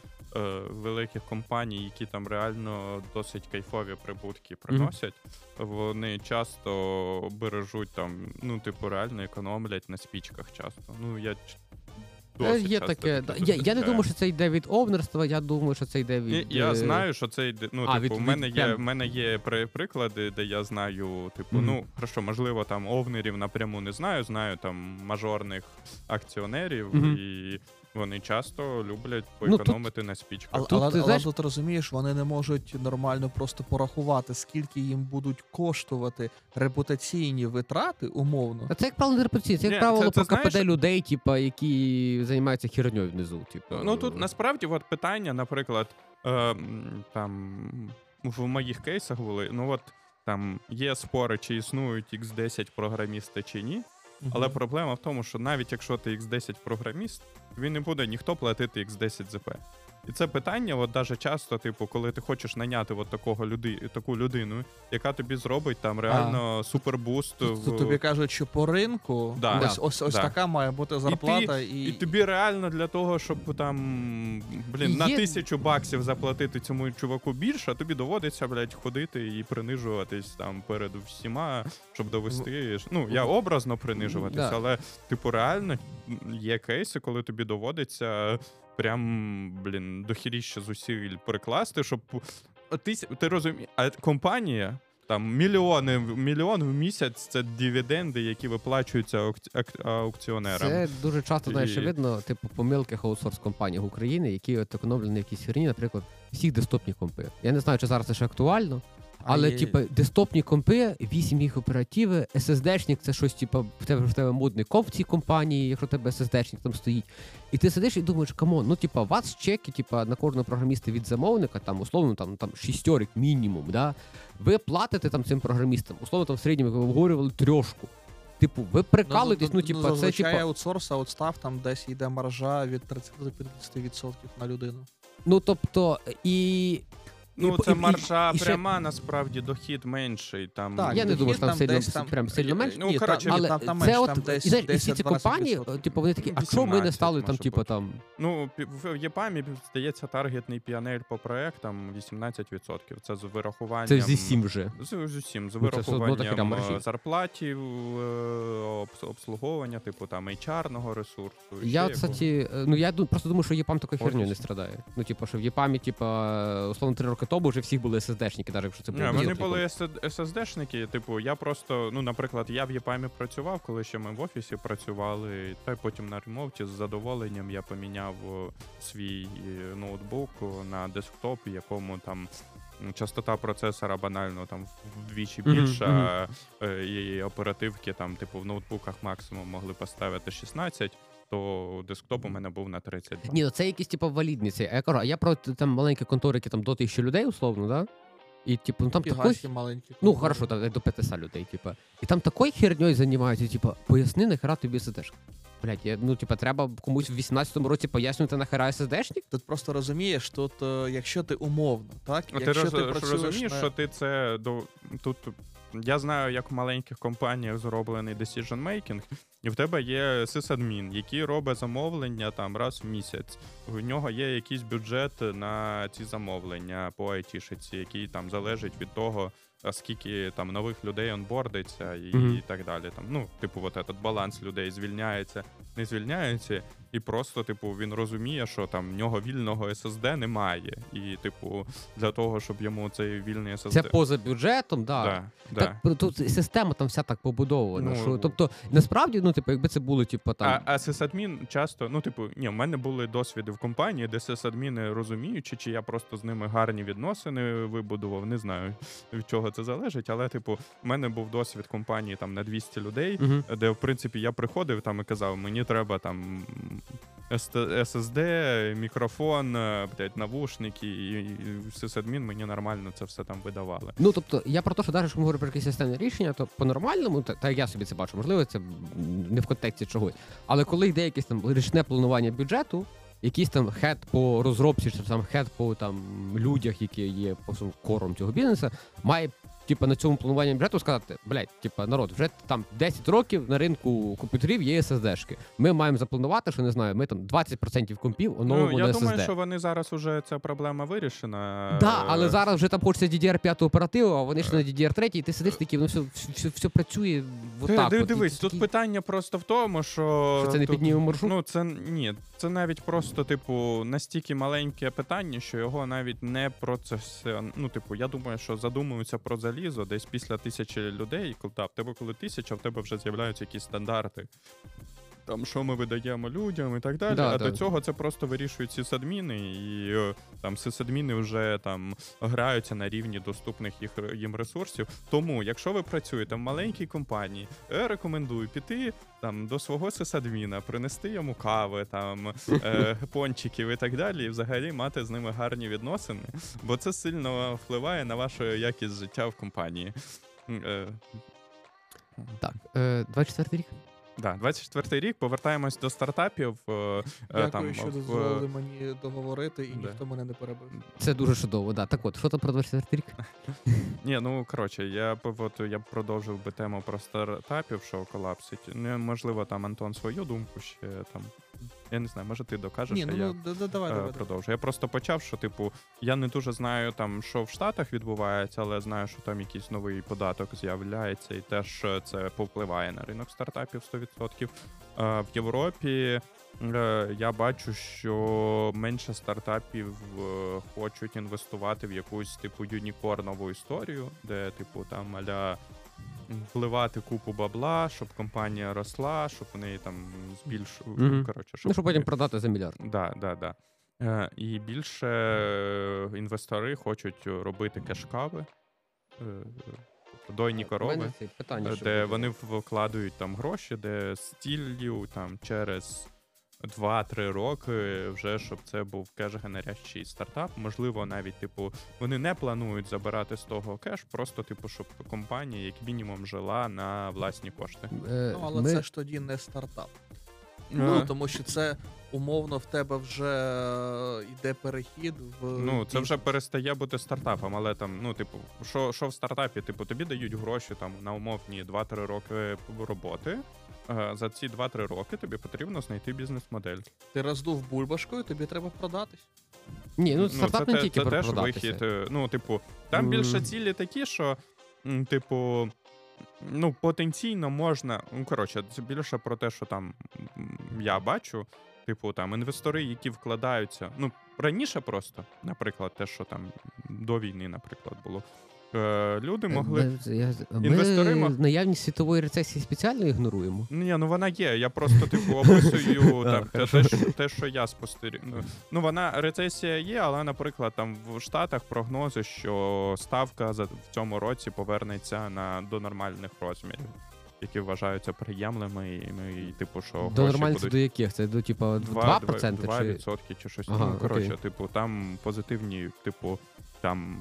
великих компаній, які там реально досить кайфові прибутки приносять, вони часто бережуть там, ну, типу, реально економлять на спічках часто. Ну, я є таке. Я не думаю, що це йде від овнерства, я думаю, що це йде від... Я знаю, що це йде... Ну, типу, в мене є приклади, де я знаю, типу, ну, хорошо, можливо, там овнерів напряму не знаю, знаю там мажорних акціонерів і... Вони часто люблять поекономити на спічках. Але ти розумієш, вони не можуть нормально просто порахувати, скільки їм будуть коштувати репутаційні витрати, умовно. А це як правило не репутаційні, це як правило про КПД людей, типу, які займаються херньою внизу. Типу. Ну тут насправді от питання, наприклад, там в моїх кейсах були, ну от там є спори, чи існують X10 програмісти чи ні. Але проблема в тому, що навіть якщо ти X10 програміст, він не буде ніхто платити X10 ЗП. І це питання, от даже часто, типу, коли ти хочеш найняти от таку людину, яка тобі зробить там реально супербуст. Тобі кажуть, що по ринку ось така має бути зарплата. І тобі реально для того, щоб там, блін, на 1000 баксів заплатити цьому чуваку більше, тобі доводиться, блядь, ходити і принижуватись там перед всіма, щоб довести. Ну, я образно принижуватись, але, типу, реально є кейси, коли тобі доводиться... Прям, блін, дохеріще зусиль перекласти, щоб... Ти розумієш, а компанія, там, мільйон в місяць — це дивіденди, які виплачуються аукціонерам. Це дуже часто, знаєш, видно, типу, помилки аутсорс-компаній України, які от економлені в якійсь херні, наприклад, всіх десктопні компи. Я не знаю, чи зараз це ще актуально, але, типу, десктопні компи, 8 їх оперативи, SSD-шник — це щось, типу, в тебе модний комп в цій компанії, якщо в тебе SSD-шник там стоїть. І ти сидиш і думаєш, камон, ну, типа, вас чеки, типа, на кожного програміста від замовника, там, условно, там, 6 мінімум, да? Ви платите там цим програмістам, условно, там, в середньому, як ви обговорювали, 3. Типу, ви прикалуєтесь, ну, типа, це, типа... аутсорс, аутстав, там, десь йде маржа від 30 до 50% на людину. Ну, тобто, і... Ну, це маржа пряма, ще... насправді, дохід менший. Там... Так, я не думаю, що там сильно менше. Ну, коротше, там менше, там десь 10-12%. І всі ці компанії, типу, вони такі, а що ми не стали там, типу, там... Ну, в ЄПАМі, здається, таргетний P&L по проектам 18%. Це з вирахуванням... Це зі 7 вже. З вирахуванням зарплатів, обслуговування, типу, там, HR-ного ресурсу. Я, кстати, ну, я просто думаю, що ЄПАМ такою херню не страдає. Ну, типу, що в ЄПАМі, типу, условно, 3 роки тому вже всіх були SSD-шники, навіть якщо це було. Вони були SSD-шники, типу, я просто, ну, наприклад, я в ЄПАМі працював, коли ще ми в офісі працювали, та й потім на ремоуті з задоволенням я поміняв свій ноутбук на десктоп, якому там частота процесора банально там вдвічі більша, і оперативки там, типу, в ноутбуках максимум могли поставити 16. То десктоп у мене був на 32. Ні, ну це якісь, типу, валідні. Я кажу, а я про там маленькі контори, які там до 1000 людей, условно, да? І, типу, ну там такої... Ну, хорошо, там до 500 людей, типу. І там такою херньою займаються, типу, поясни, нахера тобі SSD-шник. Блядь, ну, типу, треба комусь в 18-му році пояснювати, нахера SSD-шник? Тут просто розумієш, тут, якщо ти умовно, так? А якщо ти розумієш, що ти це... Тут... Я знаю, як в маленьких компаніях зроблений decision-making, і в тебе є sysadmin, який робить замовлення там раз в місяць. В нього є якийсь бюджет на ці замовлення по IT-шиці, який там залежить від того, скільки там нових людей онбордиться і так далі. Там, ну, типу, от этот баланс людей звільняється, не звільняється. і просто, типу, він розуміє, що там в нього вільного SSD немає. І, типу, для того, щоб йому цей вільний SSD... Це поза бюджетом, да. Так. Тут система там вся так побудована. Ну, що, тобто, насправді, ну, типу, якби це було, типу, там... А сисадмін часто, ну, типу, ні, в мене були досвіди в компанії, де сисадміни розуміючи, чи я просто з ними гарні відносини вибудував, не знаю, від чого це залежить, але, типу, в мене був досвід компанії там на 200 людей, де, в принципі, я приходив там і казав, мені треба там SSD, мікрофон, навушники, і сисадмін мені нормально це все там видавали. Ну, тобто, я про те, що навіть, якщо ми говоримо про якісь системні рішення, то по-нормальному, та я собі це бачу, можливо, це не в контексті чогось, але коли йде якесь там річне планування бюджету, якийсь там хед по розробці, чи там хед по там людях, які є кором цього бізнесу, має типа на цьому плануванні бюджету сказати, блять, типа народ, вже там 10 років на ринку комп'ютерів є SSD-шки. Ми маємо запланувати, що не знаю, ми там 20% компів оновимо на SSD. Я думаю, що вони зараз уже ця проблема вирішена. Да, але зараз вже там хочеться DDR5 оперативу, а вони ще на DDR3, і ти сидиш такий, воно все працює отак. Дивись, тут питання просто в тому, що... Що це не підніме маршрут? Ну, це ні, це навіть просто, типу, настільки маленьке питання, що його навіть не про це все... Ну, типу, я думаю, що задумуються про залізо десь після 1000 людей, та, в тебе коли 1000, в тебе вже з'являються якісь стандарти. Там, що ми видаємо людям і так далі, до цього це просто вирішують сисадміни, і там сисадміни вже там граються на рівні доступних їм ресурсів. Тому, якщо ви працюєте в маленькій компанії, я рекомендую піти там до свого сисадміна, принести йому кави, там пончиків і так далі, і взагалі мати з ними гарні відносини, бо це сильно впливає на вашу якість життя в компанії. Так, 24-й рік. Да, 24-й рік, повертаємось до стартапів. Дякую, там, що дозволили мені договорити, і ніхто мене не перебив. Це дуже чудово, да. Так от, що там про 24-й рік? Ні, ну, коротше, я б продовжив би тему про стартапів, що колапсить. Можливо, там Антон свою думку ще там... Я не знаю, може ти докажеш, давай. Продовжу. Я просто почав, що, типу, я не дуже знаю, там, що в Штатах відбувається, але знаю, що там якийсь новий податок з'являється, і теж це повпливає на ринок стартапів 100%. В Європі я бачу, що менше стартапів хочуть інвестувати в якусь, типу, юнікорнову історію, де, типу, там, аля... вливати купу бабла, щоб компанія росла, щоб в неї там збільшували, коротше, щоб... Ну, щоб потім продати за мільярд. Да. І більше інвестори хочуть робити кешкави, дойні корови, де вони вкладають там гроші, де з ціллю там через 2-3 роки вже, щоб це був кеш-генерящий стартап. Можливо, навіть, типу, вони не планують забирати з того кеш, просто, типу, щоб компанія, як мінімум, жила на власні кошти. Ну, але це ж тоді не стартап. Ну, тому що це, умовно, в тебе вже йде перехід в... Ну, це вже перестає бути стартапом, але там, ну, типу, що в стартапі? Типу, тобі дають гроші там на умовні 2-3 роки роботи, за ці 2-3 роки тобі потрібно знайти бізнес-модель. Ти роздув бульбашкою, тобі треба продатись. Ні, ну стартап не тільки про продатися. Це теж вихід. Ну, типу, там більше цілі такі, що, типу, ну, потенційно можна... Ну, коротше, це більше про те, що там я бачу, типу, там, інвестори, які вкладаються... Ну, раніше просто, наприклад, те, що там до війни, наприклад, було. Люди могли... Інвестори ми наявність світової рецесії спеціально ігноруємо? Ні, ну вона є. Я просто, типу, описую там, те, що я спостерігаю. Ну, вона, рецесія є, але, наприклад, там в Штатах прогнози, що ставка в цьому році повернеться до нормальних розмірів, які вважаються приємними, і типу, що гроші будуть... До нормальності до яких? Це до, типу, 2%? 2% чи щось. Ага, ну, коротше, типу, там позитивні, типу, там,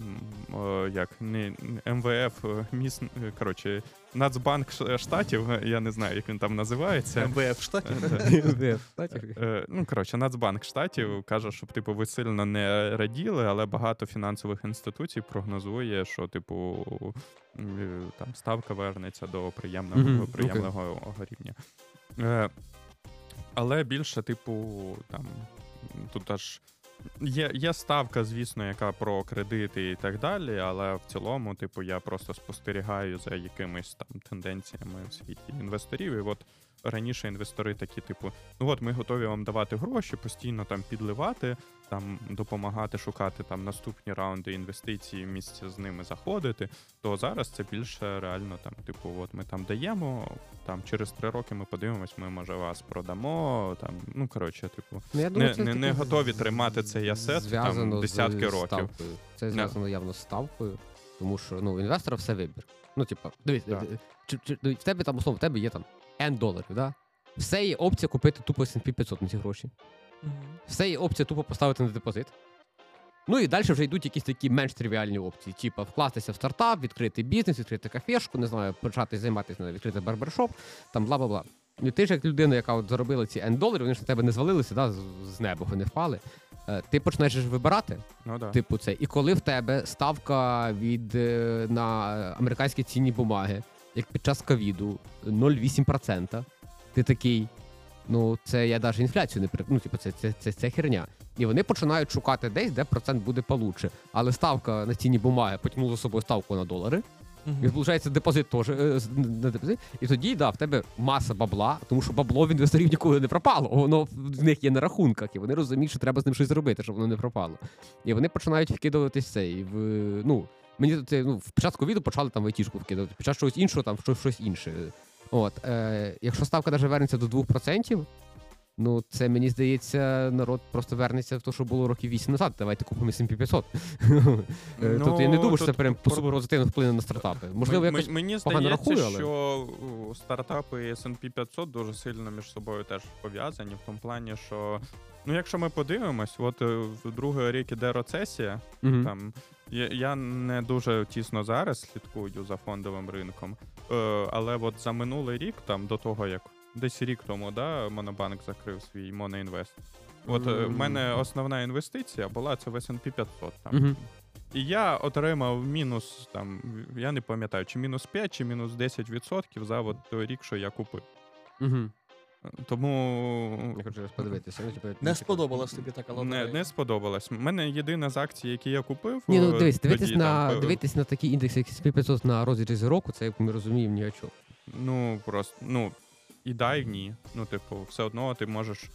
як, не, МВФ, міс, коротше, Нацбанк Штатів, я не знаю, як він там називається. МВФ Штатів? Ну, коротше, Нацбанк Штатів каже, що, типу, ви сильно не раділи, але багато фінансових інституцій прогнозує, що, типу, там, ставка вернеться до приємного рівня. Але більше, типу, там, тут аж... Є ставка, звісно, яка про кредити і так далі, але в цілому, типу, я просто спостерігаю за якимись там тенденціями в світі інвесторів. І от раніше інвестори такі, типу, ну от ми готові вам давати гроші, постійно там підливати, там допомагати шукати там наступні раунди інвестицій, місце з ними заходити, то зараз це більше реально там, типу, от ми там даємо, там через 3 роки ми подивимось, ми може вас продамо, там, ну коротше, типу, не готові тримати цей асет там десятки років. Це зв'язано явно з ставкою, тому що, ну, у інвестора все вибір. Ну, типу, дивіться, в тебе там, условно, в тебе є там N доларів, да? Все є опція купити тупо S&P 500 на ці гроші. Все є опція тупо поставити на депозит. Ну і далі вже йдуть якісь такі менш тривіальні опції, типу вкластися в стартап, відкрити бізнес, відкрити кафешку, не знаю, почати займатися, відкрити барбершоп, там бла-бла-бла. І ти ж як людина, яка от заробила ці N доларів, вони ж на тебе не звалилися, да, з неба, вони впали. Ти почнеш вибирати, ну, да, типу це, і коли в тебе ставка від на американські цінні бумаги, як під час ковіду, 0,8%, ти такий, ну це я навіть інфляцію не при... ну типу це херня. І вони починають шукати десь, де процент буде получше. Але ставка на цінні бумаги потягнула з собою ставку на долари. І виходить, депозит теж на депозит. І тоді, да, в тебе маса бабла, тому що бабло в інвесторів ніколи не пропало. Воно в них є на рахунках, і вони розуміють, що треба з ним щось зробити, щоб воно не пропало. І вони починають вкидуватись це. І в, ну, мені тут, ну, в початку ковіду почали там в айтішку вкидувати, під час чогось іншого, там щось інше. От, якщо ставка навіть вернеться до 2%, ну, це, мені здається, народ просто вернеться в те, що було років 8 назад. Давайте купимо S&P 500. Ну, тобто я не думаю, що це прям позитивно вплине на стартапи. Можливо, якось погано рахую, але... Мені здається, що стартапи і S&P 500 дуже сильно між собою теж пов'язані. В тому плані, що... Ну, якщо ми подивимось, от в другий рік іде рецесія. Mm-hmm. Там, я не дуже тісно зараз слідкую за фондовим ринком. Але от за минулий рік, там, до того, як... Десь рік тому, да, Монобанк закрив свій Монеінвест. От в мене основна інвестиція була це в S&P 500. Там. Mm-hmm. І я отримав мінус, там, я не пам'ятаю, чи мінус 5, чи мінус 10% за от той рік, що я купив. Mm-hmm. Тому... Я хочу розподивитися. Не сподобалось тобі така лотерея? Не сподобалось. У мене єдина з акцій, які я купив... Ні, ну дивитись на такий індекс, як S&P 500 на розрізі року, це, як ми розуміємо, ні о чому. Ну, просто, ну... І да, і ні. Ну, типу, все одно ти можеш...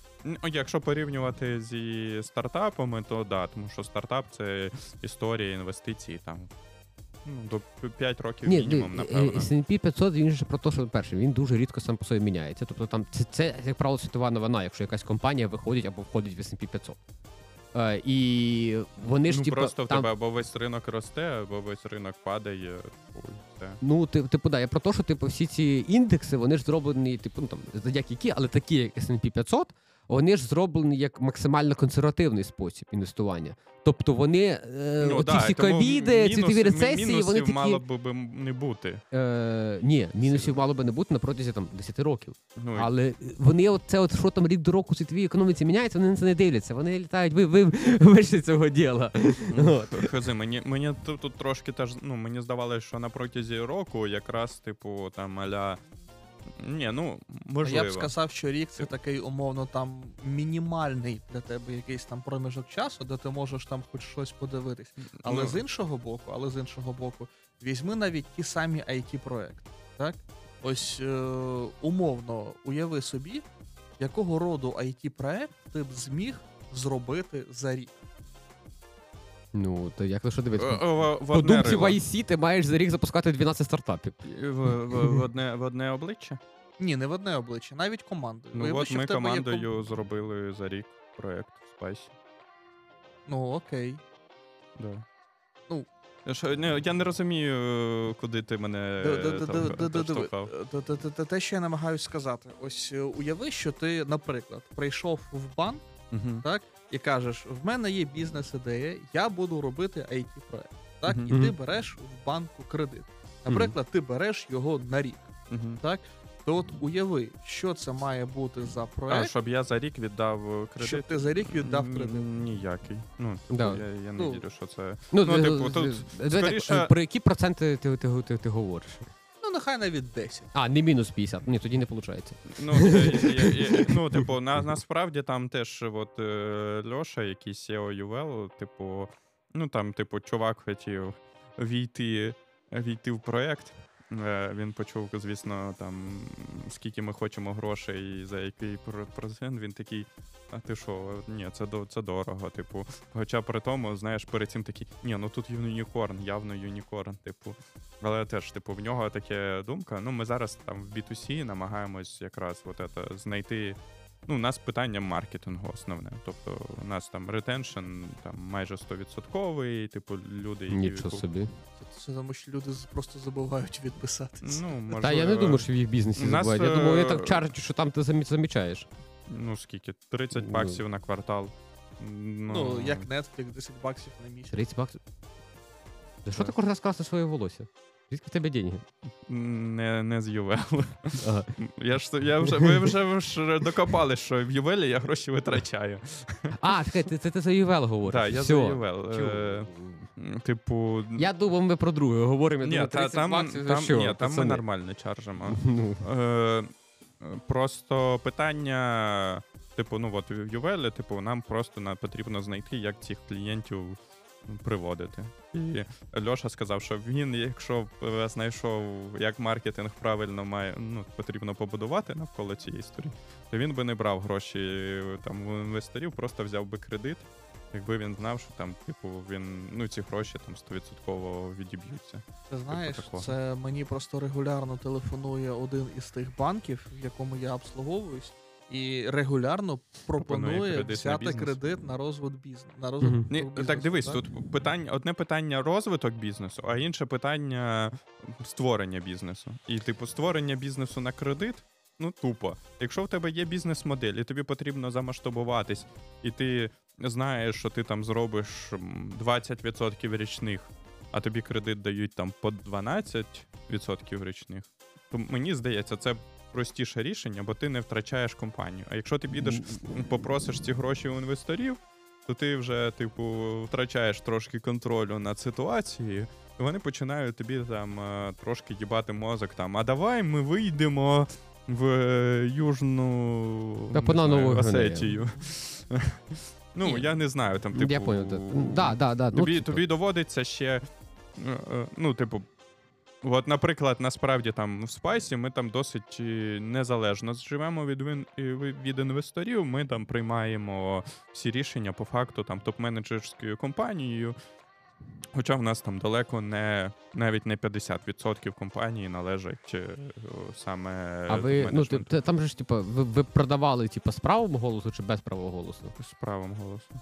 Якщо порівнювати зі стартапами, то да, тому що стартап – це історія інвестицій, там, ну, до 5 років мінімум, напевно. S&P 500, він же про те, що, перше, він дуже рідко сам по собі міняється. Тобто, там, це як правило, світова новина, якщо якась компанія виходить або входить в S&P 500. І вони ж, ну, типу, просто в там... тебе або весь ринок росте, або весь ринок падає. Ну, типу, да, я про те, що типу всі ці індекси, вони ж зроблені, типу, ну там, як які, але такі, як S&P 500, вони ж зроблені як максимально консервативний спосіб інвестування. Тобто вони, ну, оці, да, всі ковіди, світові рецесії, вони такі... Мінусів мало би не бути. Ні, мінусів мало би не бути на протязі там 10 років. Ну, але вони оце, от, що там рік до року світовій економіці міняється, вони на це не дивляться. Вони літають, ви вийшли цього діла. Мені тут трошки теж, ну, мені здавалося, що на протязі року якраз, типу, там, а-ля... Ні, ну, можливо. Я б сказав, що рік це такий, умовно, там, мінімальний для тебе якийсь там проміжок часу, де ти можеш там хоч щось подивитись. Але з іншого боку, візьми навіть ті самі IT-проекти, так? Ось, умовно, уяви собі, якого роду IT-проект ти б зміг зробити за рік. Ну, то як лише дивитися? По думці в IC ти маєш за рік запускати 12 стартапів. В одне обличчя? Ні, не в одне обличчя, навіть команду. Ну, от ми командою зробили за рік проєкт Spicy. Ну, окей. Да. Ну, я не розумію, куди ти мене штовхав. Те, що я намагаюся сказати. Ось уяви, що ти, наприклад, прийшов в банк, так? І кажеш, в мене є бізнес-ідея, я буду робити IT-проект. Так? І ти береш в банку кредит. Наприклад, ти береш його на рік. Так? То от уяви, що це має бути за проект. А, щоб я за рік віддав кредит? Щоб ти за рік віддав кредит. Ніякий. Ну, я не вірю, що це... Ну, типу, тут скоріше... Про які проценти ти говориш? Нехай навіть 10. А, не мінус 50. Ні, тоді не виходить. Ну, типу, насправді там теж от Льоша, який CEO UL, типу, ну там, типу, чувак хотів війти в проєкт, Він почув, звісно, там, скільки ми хочемо грошей і за який процент, він такий, а ти що, ні, це дорого, типу. Хоча при тому, знаєш, перед цим такий, ні, ну тут юнікорн, явно юнікорн, типу. Але теж, типу, в нього така думка, ну ми зараз там в B2C намагаємось якраз от це знайти. Ну, у нас питання маркетингу основне. Тобто, у нас там ретеншн там майже 100%, типу, люди, які... Нічого собі. Тому що люди просто забувають відписатися. Ну, можливо... Та я не думаю, що в їх бізнесі забувають. Я думаю, вони так чаржуть, що там ти замічаєш. Ну, скільки? 30 баксів на квартал. Ну, як Netflix, 10 баксів на місяць. 30 баксів? За що ти кожен раз красти своє волосся? Звідки в тебе деньги? Не з ювелу. Ага. Ви вже докопали, що в ювелі я гроші витрачаю. А, це ти за ювел говориш. Так, я за ювел. Типу... Я думав, ми про друге говоримо. Ні, там ми нормально чаржимо. Просто питання, типу, ну от в ювелі, типу, нам просто потрібно знайти, як цих клієнтів приводити. І Льоша сказав, що він, якщо знайшов, як маркетинг правильно має, ну, потрібно побудувати навколо цієї історії, то він би не брав гроші там у інвесторів, просто взяв би кредит, якби він знав, що там, типу, він, ну, ці гроші там 100% відіб'ються. Ти знаєш, типу, це мені просто регулярно телефонує один із тих банків, в якому я обслуговуюсь, і регулярно пропонує взяти кредит на розвиток бізнесу. Так, дивись, тут одне питання розвиток бізнесу, а інше питання створення бізнесу. І, типу, створення бізнесу на кредит, ну, тупо. Якщо в тебе є бізнес-модель, і тобі потрібно замасштабуватись, і ти знаєш, що ти там зробиш 20% річних, а тобі кредит дають там по 12% річних, то мені здається, це простіше рішення, бо ти не втрачаєш компанію. А якщо ти підеш, попросиш ці гроші у інвесторів, то ти вже, типу, втрачаєш трошки контролю над ситуацією, і вони починають тобі там трошки їбати мозок там, а давай ми вийдемо в Южну Осетію. Ну, я не знаю, там, типу... Я понял. Тобі доводиться ще, ну, типу, от, наприклад, насправді там в Спайсі ми там досить незалежно живемо від інвесторів, ми там приймаємо всі рішення по факту там топ-менеджерською компанією, хоча в нас там далеко не, навіть не 50% компанії належать саме менеджменту. Ну, там же ж, типу, ви продавали, типу, з правом голосу чи без правого голосу? З правим голосом.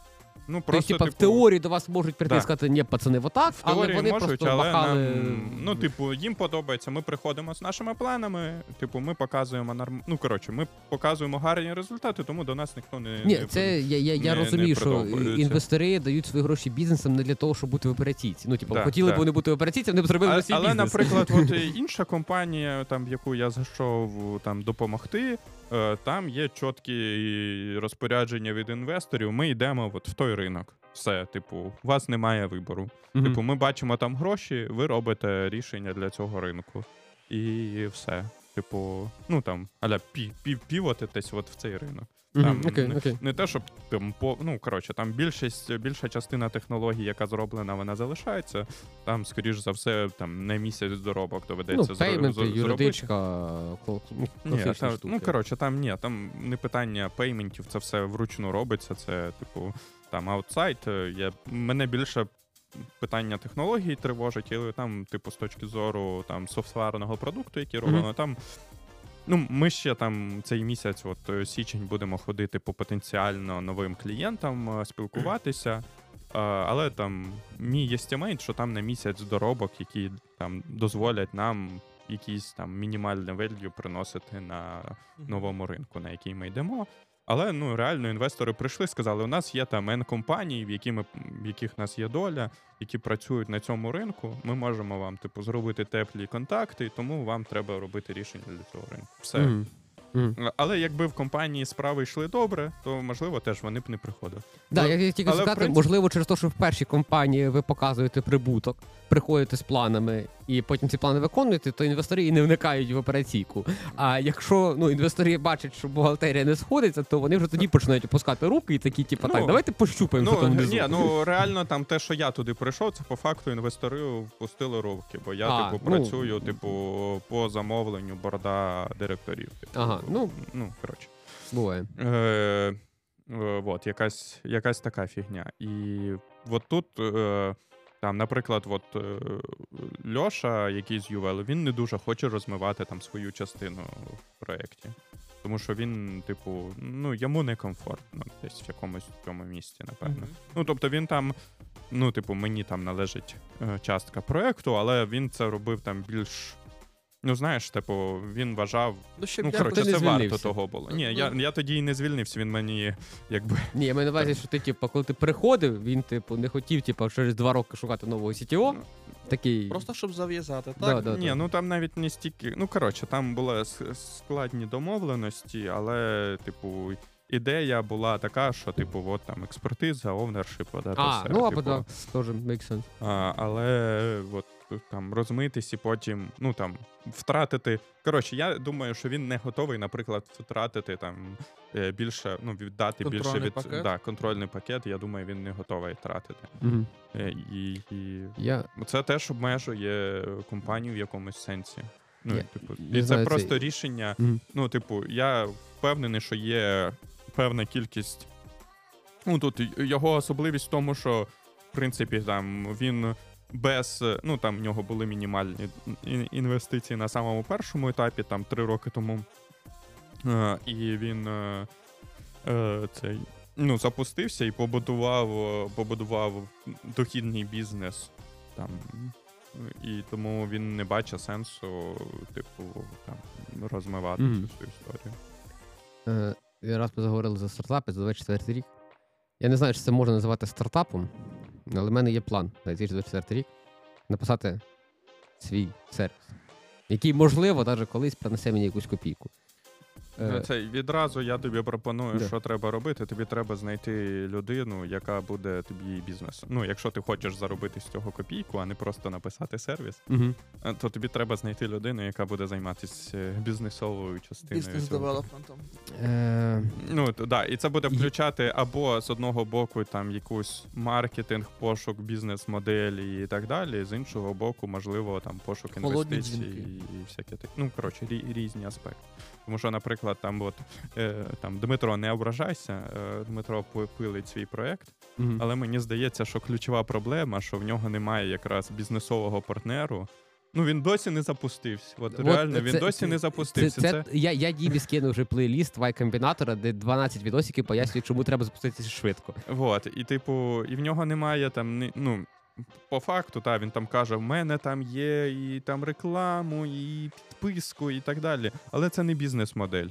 Ну, просто, типу, в теорії до вас можуть прийти і сказати, ні, пацани, отак, але вони можуть, просто бахали... ну, типу, їм подобається, ми приходимо з нашими планами, типу, ми показуємо, ну, коротше, ми показуємо гарні результати, тому до нас ніхто не... Ні, це, я розумію, що інвестори дають свої гроші бізнесам не для того, щоб бути в операційці. Ну, типу, хотіли б вони бути в операційці, вони б зробили свій бізнес. Але, наприклад, от інша компанія, там, в яку я зайшов там допомогти, там є чіткі розпорядження від інвесторів, ми йдемо от в той ринок. Все, типу, у вас немає вибору. Mm-hmm. Типу, ми бачимо там гроші, ви робите рішення для цього ринку. І все. Типу, ну там, аля півотитесь от в цей ринок. Там не те, щоб там, ну, коротше, там більша частина технологій, яка зроблена, вона залишається. Там, скоріш за все, там на місяць доробок доведеться зробити. Ну, пейменти, юридичка, класичні штуки. Ну, коротше, там не питання пейментів, це все вручну робиться, це, типу, там аутсайд. Мене більше питання технологій тривожить, і там, типу, з точки зору там софтварного продукту, який роблено, там. Ну, ми ще там цей місяць, от січень, будемо ходити по потенціально новим клієнтам, спілкуватися, але там мій естімейт, що там на місяць доробок, які там дозволять нам якісь там мінімальне value приносити на новому ринку, на який ми йдемо. Але, ну, реально, інвестори прийшли, сказали, у нас є там N-компанії, в яких в нас є доля, які працюють на цьому ринку, ми можемо вам, типу, зробити теплі контакти, тому вам треба робити рішення для цього ринку. Все. Але якби в компанії справи йшли добре, то, можливо, теж вони б не приходили. Так, я тільки сказати, можливо, через те, що в першій компанії ви показуєте прибуток, приходите з планами, і потім ці плани виконуєте, то інвестори і не вникають в операційку. А якщо інвестори бачать, що бухгалтерія не сходиться, то вони вже тоді починають опускати руки і такі, типу, так, давайте пощупаємо, що там внизу. Ні, реально, там те, що я туди прийшов, це по факту інвестори впустили ровки, бо я працюю по замовленню борда директорів. Ага, коротше. Буває. Якась така фігня. І от тут... Там, наприклад, Льоша, який з Ювелу, він не дуже хоче розмивати там свою частину в проєкті. Тому що він, йому некомфортно десь в якомусь цьому місці, напевно. Mm-hmm. Тобто він там, мені там належить частка проєкту, але він це робив там більш... він вважав... це варто того було. Ні, я тоді і не звільнився, він мені, якби... Ні, я маю на увазі, що ти, коли ти приходив, він, не хотів, через 2 роки шукати нового CTO, такий... Просто, щоб зав'язати, так? Ні, там навіть не стільки... там були складні домовленості, але, ідея була така, що, експертиза, овнершип, теж make sense. Але, там розмитись і потім, втратити. Я думаю, що він не готовий, наприклад, втратити там більше, віддати більше від контрольний пакет. Я думаю, він не готовий втратити. Mm-hmm. Це теж обмежує компанію в якомусь сенсі. Просто рішення. Mm-hmm. Я впевнений, що є певна кількість. Тут його особливість в тому, що в принципі там він. В нього були мінімальні інвестиції на самому першому етапі, там 3 роки тому. І він запустився і побудував дохідний бізнес. Там. І тому він не бачить сенсу, розмивати цю історію. Раз ми заговорили за стартапи, за 24-й рік. Я не знаю, чи це можна називати стартапом. Але в мене є план на 2024 рік написати свій сервіс, який, можливо, навіть колись принесе мені якусь копійку. Відразу я тобі пропоную, що треба робити. Тобі треба знайти людину, яка буде тобі бізнесом. Якщо ти хочеш заробити з цього копійку, а не просто написати сервіс, то тобі треба знайти людину, яка буде займатися бізнесовою частиною. Бізнес-девелопментом. І це буде включати або з одного боку там якусь маркетинг, пошук бізнес-моделі і так далі, з іншого боку, можливо, там пошук інвестицій і всяке таке. Різні аспекти. Тому що, наприклад, Дмитро, не ображайся, Дмитро пилить свій проєкт, але мені здається, що ключова проблема, що в нього немає якраз бізнесового партнеру. Він досі не запустився. Я Дібі скину вже плейліст Y-комбінатора, де 12 відосиків пояснюють, чому треба запуститися швидко. І в нього немає по факту, він там каже, в мене там є і там рекламу, і підписку, і так далі. Але це не бізнес-модель.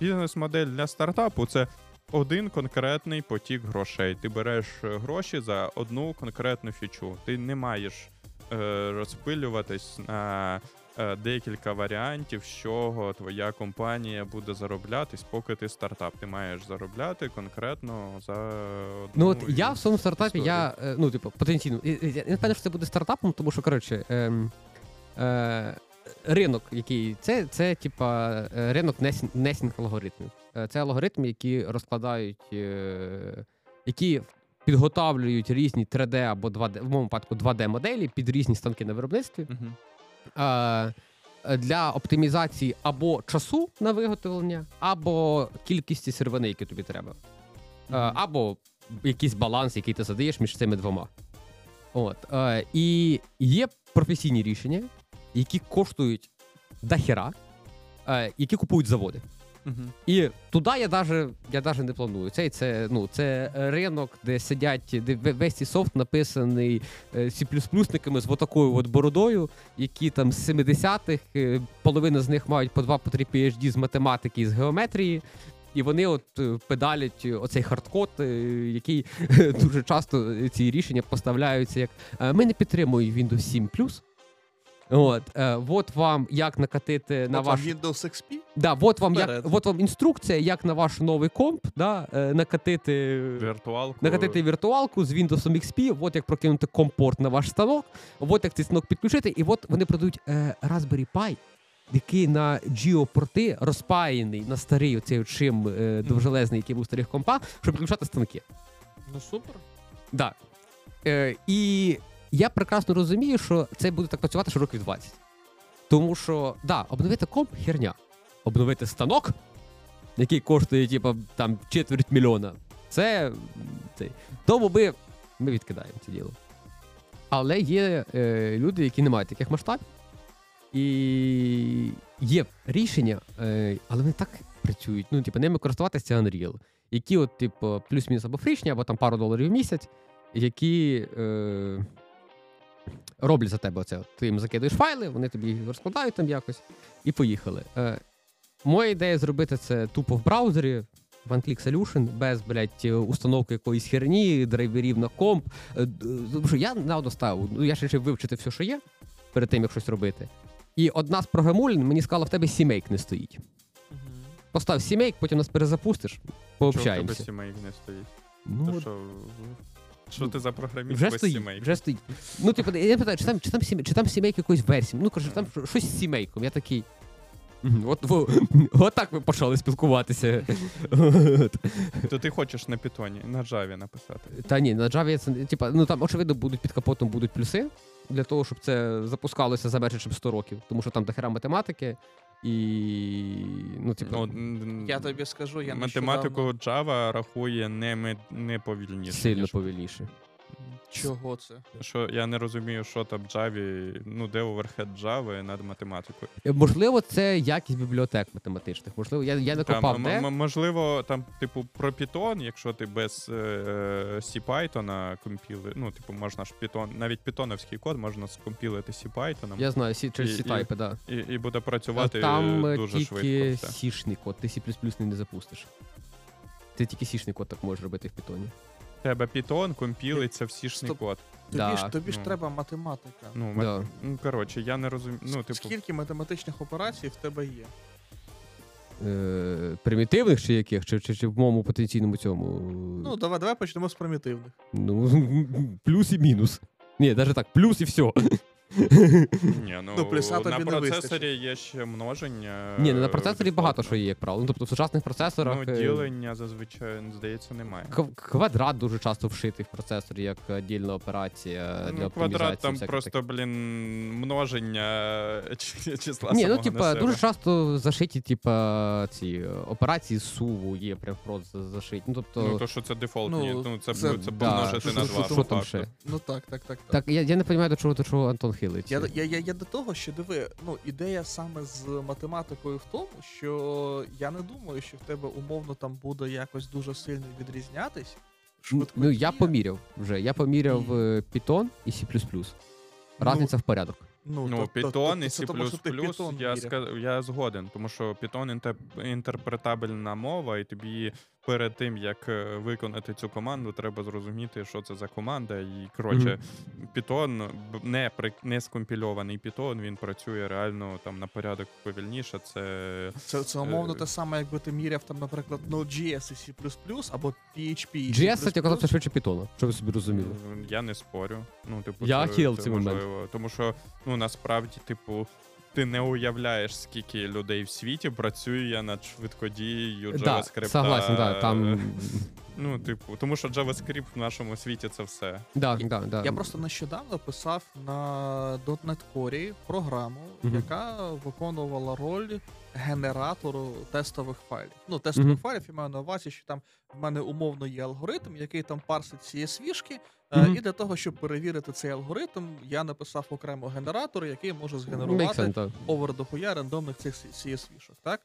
Бізнес-модель для стартапу – це один конкретний потік грошей. Ти береш гроші за одну конкретну фічу. Ти не маєш розпилюватись на декілька варіантів, з чого твоя компанія буде зароблятись, поки ти стартап. Ти маєш заробляти конкретно за одну... я в своєму стартапі, потенційно... Я не впевнений, що це буде стартапом, тому що, ринок, який... Це ринок несінг алгоритмів. Це алгоритми, які розкладають... які підготовлюють різні 3D або 2D, в моєму випадку 2D-моделі під різні станки на виробництві. Uh-huh. Для оптимізації або часу на виготовлення, або кількості сировини, які тобі треба. Або якийсь баланс, який ти задаєш між цими двома. І є професійні рішення, які коштують дохера, які купують заводи. Uh-huh. І туди я навіть не планую. Це ринок, де сидять, де весь цей софт написаний C++-никами з отакою бородою, які там з 70-х, половина з них мають по 2-3 PhD з математики і з геометрії. І вони педалять оцей хардкод, який дуже часто ці рішення поставляються як ми не підтримуємо Windows 7+, От вам, як накатити на ваш... Windows XP? Да, от вам інструкція, як на ваш новий комп, да, накатити віртуалку з Windows XP, от як прокинути компорт на ваш станок, от як цей станок підключити, і от вони продають Raspberry Pi, який на джіопорти розпаяний на старий оцей чим довжелезний, який був в старих компах, щоб підключати станки. Ну, супер. Так. Да. І я прекрасно розумію, що це буде так працювати ще років 20. Тому що, да, обновити комп — херня. Обновити станок, який коштує, типу, там, 250 000, це... Тому ми відкидаємо це діло. Але є люди, які не мають таких масштабів. І є рішення, але вони так працюють. Ну, типу, ними користуватися Unreal. Які от, типу, плюс-мінус або фрішні, або там пару доларів в місяць, які... роблять за тебе оце. Ти їм закидуєш файли, вони тобі розкладають там якось, і поїхали. Моя ідея зробити це тупо в браузері, one-click solution, без, блядь, установки якоїсь херні, драйверів на комп. Я наводно ставив, я ще вирішив вивчити все, що є, перед тим, як щось робити. І одна з програмулін мені сказала, в тебе сімейк не стоїть. Постав сімейк, потім нас перезапустиш, пообщаємося. Чого в тебе сімейк не стоїть? Ну, що ти за програміст без сімейки? Вже стоїть. Ну, типу, я питаю, чи там сімейки якоїсь версії? Ну, кажу, там щось з сімейком. Я такий... От так ми почали спілкуватися. То ти хочеш на Python, на Java написати? Та ні, на Java, це, типу, ну там, очевидно, будуть під капотом будуть плюси, для того, щоб це запускалося за менше, ніж 100 років. Тому що там дохера математики. І, ну, типу, ну, я тобі скажу, я математику Java рахує не повільніше. Сильно повільніше. Чого це? Що я не розумію, що там Java, ну, де оверхед Java над математикою. Можливо, це якість бібліотек математичних. Можливо, я не копав, де. Можливо, там, типу, про Python, якщо ти без C-Python компіли, ну, типу, можна ж Python, навіть питоновський код можна скомпілити C-Python. Я знаю, через C-Type, так. Да. І буде працювати дуже швидко. Там тільки C-шний код, ти C++ не запустиш. Ти тільки C-шний код так можеш робити в Python. Треба Python, компілиться в C-шний код. Тобі ж треба математика. Ну, коротше, я не розумію. Ну, типу... Скільки математичних операцій в тебе є? Примітивних чи яких? Чи в моєму потенційному цьому? Ну, давай почнемо з примітивних. Ну, плюс і мінус. Ні, навіть так, плюс і все. Ні, ну на процесорі є ще множення. Ні, на процесорі багато що є, як правило. Ну, тобто в сучасних процесорах... Ну, ділення зазвичай, здається, немає. Квадрат дуже часто вшитий в процесорі, як дільна операція для оптимізації. Квадрат там просто, блін, множення числа самого на себе. Ні, ну, типу, дуже часто зашиті, типу, ці операції з суву є прям просто зашиті. Ну, тобто... Ну, то, що це дефолтні, ну, це помножити на 2. Що там ще? Ну, так. Так, я не розумію, до чого Антон Я до того, що диви, ну, ідея саме з математикою в тому, що я не думаю, що в тебе умовно там буде якось дуже сильно відрізнятись. Ну, я поміряв Python і C++. Разниця в порядок. Ну, Python і C++, я згоден, тому що Python інтерпретабельна мова, і тобі перед тим, як виконати цю команду, треба зрозуміти, що це за команда, і, коротше, Python, не скомпільований Python, він працює реально там на порядок повільніше, Це умовно те саме, якби ти міряв там, наприклад, Node.js і C++, або PHP і C++. JS, це казав, це швидше Python, що ви собі розуміли? Я не спорю. Ну, типу, я хіл цей момент. Тому що, ну, насправді, типу, ти не уявляєш, скільки людей в світі працює над швидкодією JavaScript. Да, согласен, да, там... Ну, типу, тому що JavaScript в нашому світі це все. Да. Я просто нещодавно писав на .NET Core програму, яка виконувала роль генератору тестових файлів. Ну, тестових файлів я маю на увазі, що там в мене умовно є алгоритм, який там парсить CSV-шки, і для того, щоб перевірити цей алгоритм, я написав окремо генератор, який може згенерувати овер-дохуя рандомних цих CSV-шок, так?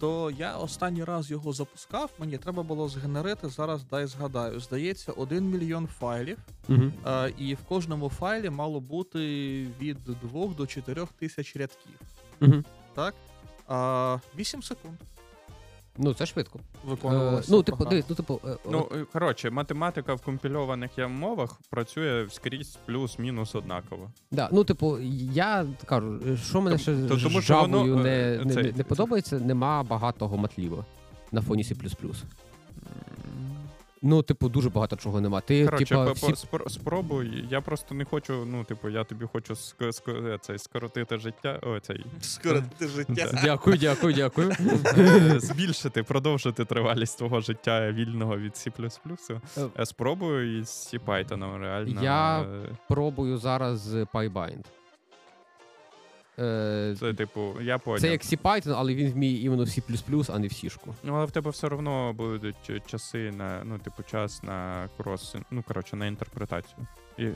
То я останній раз його запускав, мені треба було згенерити, зараз дай згадаю, здається, 1 мільйон файлів, і в кожному файлі мало бути від 2 до 4 тисяч рядків. Так? 8 секунд. Ну, це швидко. Виконувалося. Коротше, математика в компільованих мовах працює скрізь плюс-мінус однаково. Да, я кажу, що мене ще з Джавою не подобається, нема багатого матліва на фоні C++. Дуже багато чого нема. Спробуй. Я просто не хочу, я тобі хочу скоротити життя. Скоротити життя. Дякую. Збільшити, продовжити тривалість твого життя вільного від C++. Спробую із C Python, реально. Я пробую зараз PyBind. Я понял. Це як C-Python, але він вміє іменно в C++, а не в C-шку. Але в тебе все одно будуть часи на, час на крос, на інтерпретацію.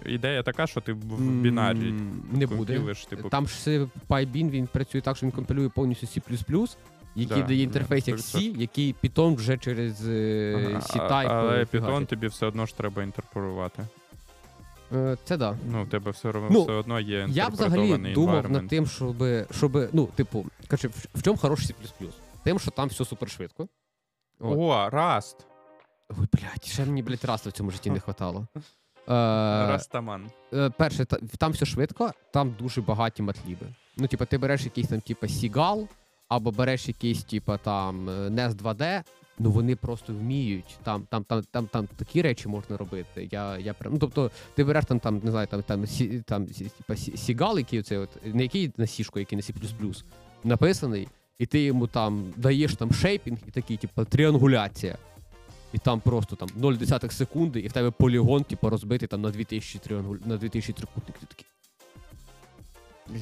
Ідея така, що ти в бінарі не компілиш. Там ж PyBin, він працює так, що він компілює повністю C++, який дає інтерфейс як C, який Python вже через C-Type. Але Python тобі все одно ж треба інтерпретувати. Це да. В тебе все одно є інтерпретований environment. Я взагалі думав над тим, в чому хороший C++? Тим, що там все супершвидко. О, Rust! Ой, ще мені, Rust в цьому житті не хватало. Rust-аман. Перше, там все швидко, там дуже багаті матліби. Ти береш якийсь там, Seagull, або береш якийсь, Nest2D, вони просто вміють, там такі речі можна робити. Ти береш Seagull, на C-шку, який на C++, написаний, і ти йому даєш шейпінг і такий, тріангуляція. І там просто 0,1 секунди, і в тебе полігон розбитий на 2000 трикутник. Ти такий.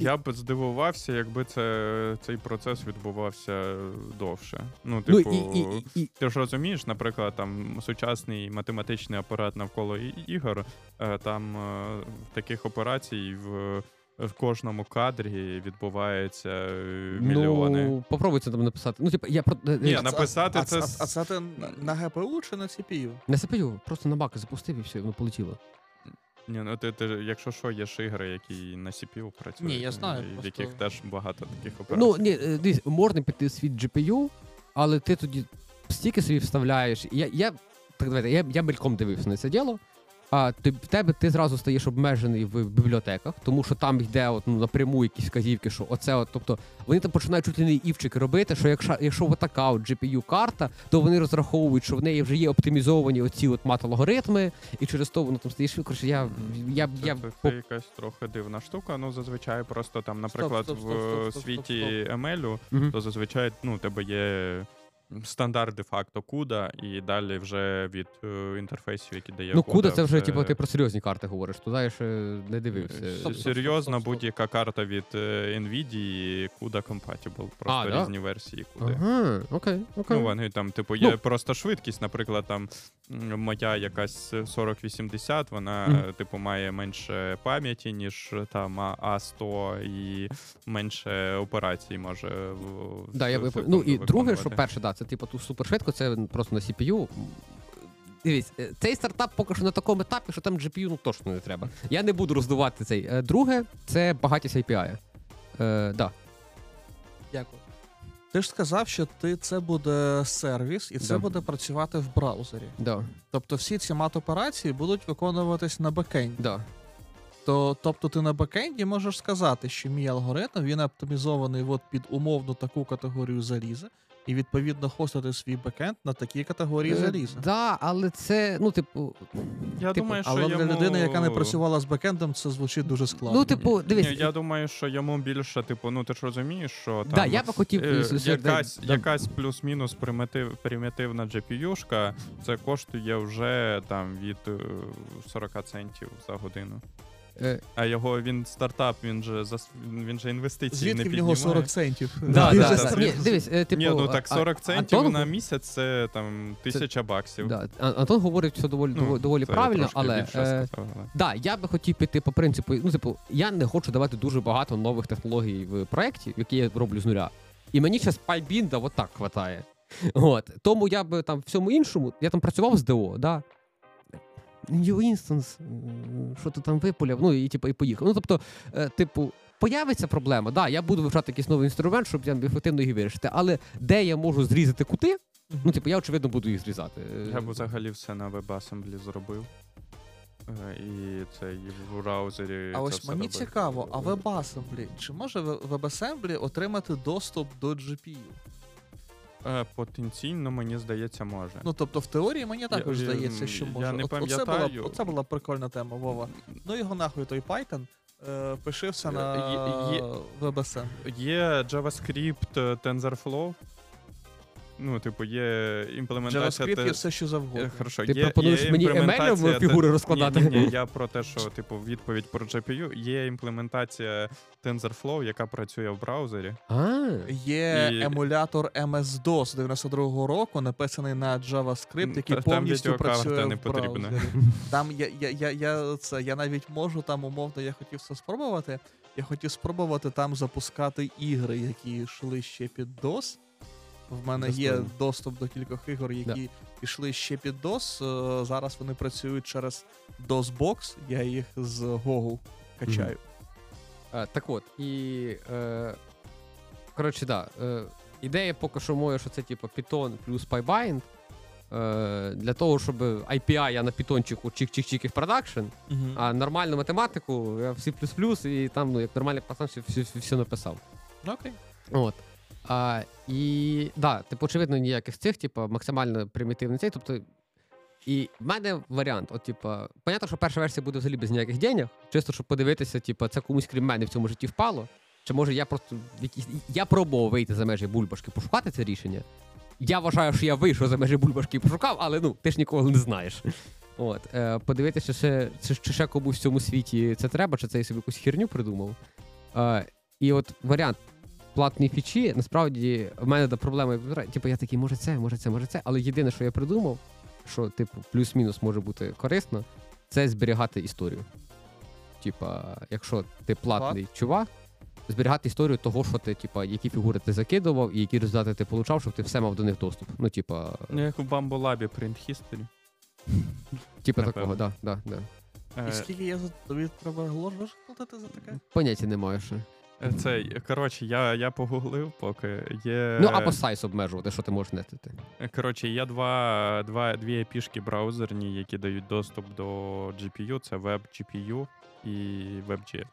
Я б здивувався, якби цей процес відбувався довше. Ти ж розумієш, наприклад, сучасний математичний апарат навколо ігор, там таких операцій в кожному кадрі відбувається мільйони. Попробуй це написати. Це ти на ГПУ чи на CPU? На CPU, просто на баки запустив і все, воно полетіло. Якщо що, є ж ігри, які на CPU працюють, в яких теж багато таких операцій. Можна піти в світ GPU, але ти тоді стільки собі вставляєш. Я мельком дивився на це діло, а ти зразу стаєш обмежений в бібліотеках, тому що там йде напряму якісь вказівки, що оце, тобто вони там починають чути не івчики робити, що якщо отака GPU-карта, то вони розраховують, що в неї вже є оптимізовані оці мат-алгоритми, і через то воно там стаєш, Це якась трохи дивна штука, зазвичай просто там, наприклад, в світі ML-у, то зазвичай, тебе є... Стандарт де-факто куда, і далі вже від інтерфейсів, які дає кода. Куда це вже, ти про серйозні карти говориш, туди я ще не дивився. Серйозна будь-яка карта від NVIDIA, куда compatible, просто різні версії куди. Ага, окей. Вони там, є просто швидкість, наприклад, там моя якась 4080, вона, має менше пам'яті, ніж там A100 і менше операцій може. І друге, що перше, це супершвидко, це просто на CPU. Дивіться, цей стартап поки що на такому етапі, що там GPU точно не треба. Я не буду роздувати цей. Друге, це багатість API. Дякую. Ти ж сказав, що це буде сервіс і це буде працювати в браузері. Тобто всі ці мат-операції будуть виконуватись на бекенді. Тобто ти на бекенді можеш сказати, що мій алгоритм, він оптимізований під умовну таку категорію заліза, і відповідно хостити свій бекенд на такі категорії заліза. Так, але це, але для людини, яка не працювала з бекендом, це звучить дуже складно. Я думаю, що йому більше, ти ж розумієш, що там якась плюс-мінус примітивна GPU-шка, це коштує вже від 40 центів за годину. А він стартап, він же інвестиції не піднімає. Звідки в нього 40 центів? Так 40 центів на місяць – це $1000. Антон говорить все доволі правильно, але я би хотів піти по принципу, я не хочу давати дуже багато нових технологій в проєкті, які я роблю з нуля. І мені зараз PyBind отак хватає. Тому я би всьому іншому, я працював з ДО, так? New Instance, що ти там випуляв, і поїхав. Появиться проблема, да, я буду вивчати якийсь новий інструмент, щоб ефективно її вирішити, але де я можу зрізати кути, ну, типу, я, очевидно, буду їх зрізати. Я б взагалі все на WebAssembly зробив. І це і в браузері. А ось мені цікаво, а WebAssembly, чи може WebAssembly отримати доступ до GPU? Потенційно, мені здається, може. Ну, тобто, в теорії мені також здається, що може. Я не пам'ятаю. Оце була прикольна тема, Вова. Ну, його нахуй той Python. Пиши все на WebAssembly. Є JavaScript, TensorFlow. Ну, типу, є імплементація... JavaScript є все, що завгодно. Хорошо. Ти пропонуєш мені ML-ом фігури розкладати? Ні, я про те, що, типу, відповідь про GPU. Є імплементація TensorFlow, яка працює в браузері. Є емулятор MS-DOS 92-го року, написаний на JavaScript, який повністю працює в браузері. Там я навіть можу, там умовно, я хотів це спробувати. Я хотів спробувати там запускати ігри, які йшли ще під DOS. В мене є доступ до кількох ігор, які пішли ще під DOS. Зараз вони працюють через DOSBox. Я їх з Google качаю. Так от, і... коротше, да. Ідея поки що моя, що це типу Python плюс PyBind. Для того, щоб IPI я на Pythonчику чик-чик-чик і в продакшн, а нормальну математику, я в C++, і там, ну, як нормальний пацан, все написав. Окей. От. І, да, типу, очевидно, ніяких цих, типу, максимально примітивний цей, тобто, і в мене варіант, от, типу, понятно, що перша версія буде взагалі без ніяких денег, чисто, щоб подивитися, типу, це комусь, крім мене, в цьому житті впало, чи може я просто, я пробував вийти за межі бульбашки, пошукати це рішення, я вважаю, що я вийшов за межі бульбашки і пошукав, але, ну, ти ж нікого не знаєш. От, подивитися, чи ще комусь в цьому світі це треба, чи це я собі якусь херню придумав. І от варіант платні фічі, насправді, в мене до проблеми, типу, я такий, може це, але єдине, що я придумав, що, типу, плюс-мінус може бути корисно, це зберігати історію. Типа, якщо ти платний чувак, зберігати історію того, що ти, типа, які фігури ти закидував і які результати ти получав, щоб ти все мав до них доступ. Ну, типа... Ну, як у Бамболабі, print history. Типа такого, да. І скільки я тобі треба грошей платити за таке? Поняття немає ще. Це, коротше, я погуглив, поки є... Ну, або сайз обмежувати, що ти можеш нетити. Коротше, є дві епішки браузерні, які дають доступ до GPU. Це WebGPU і WebGL.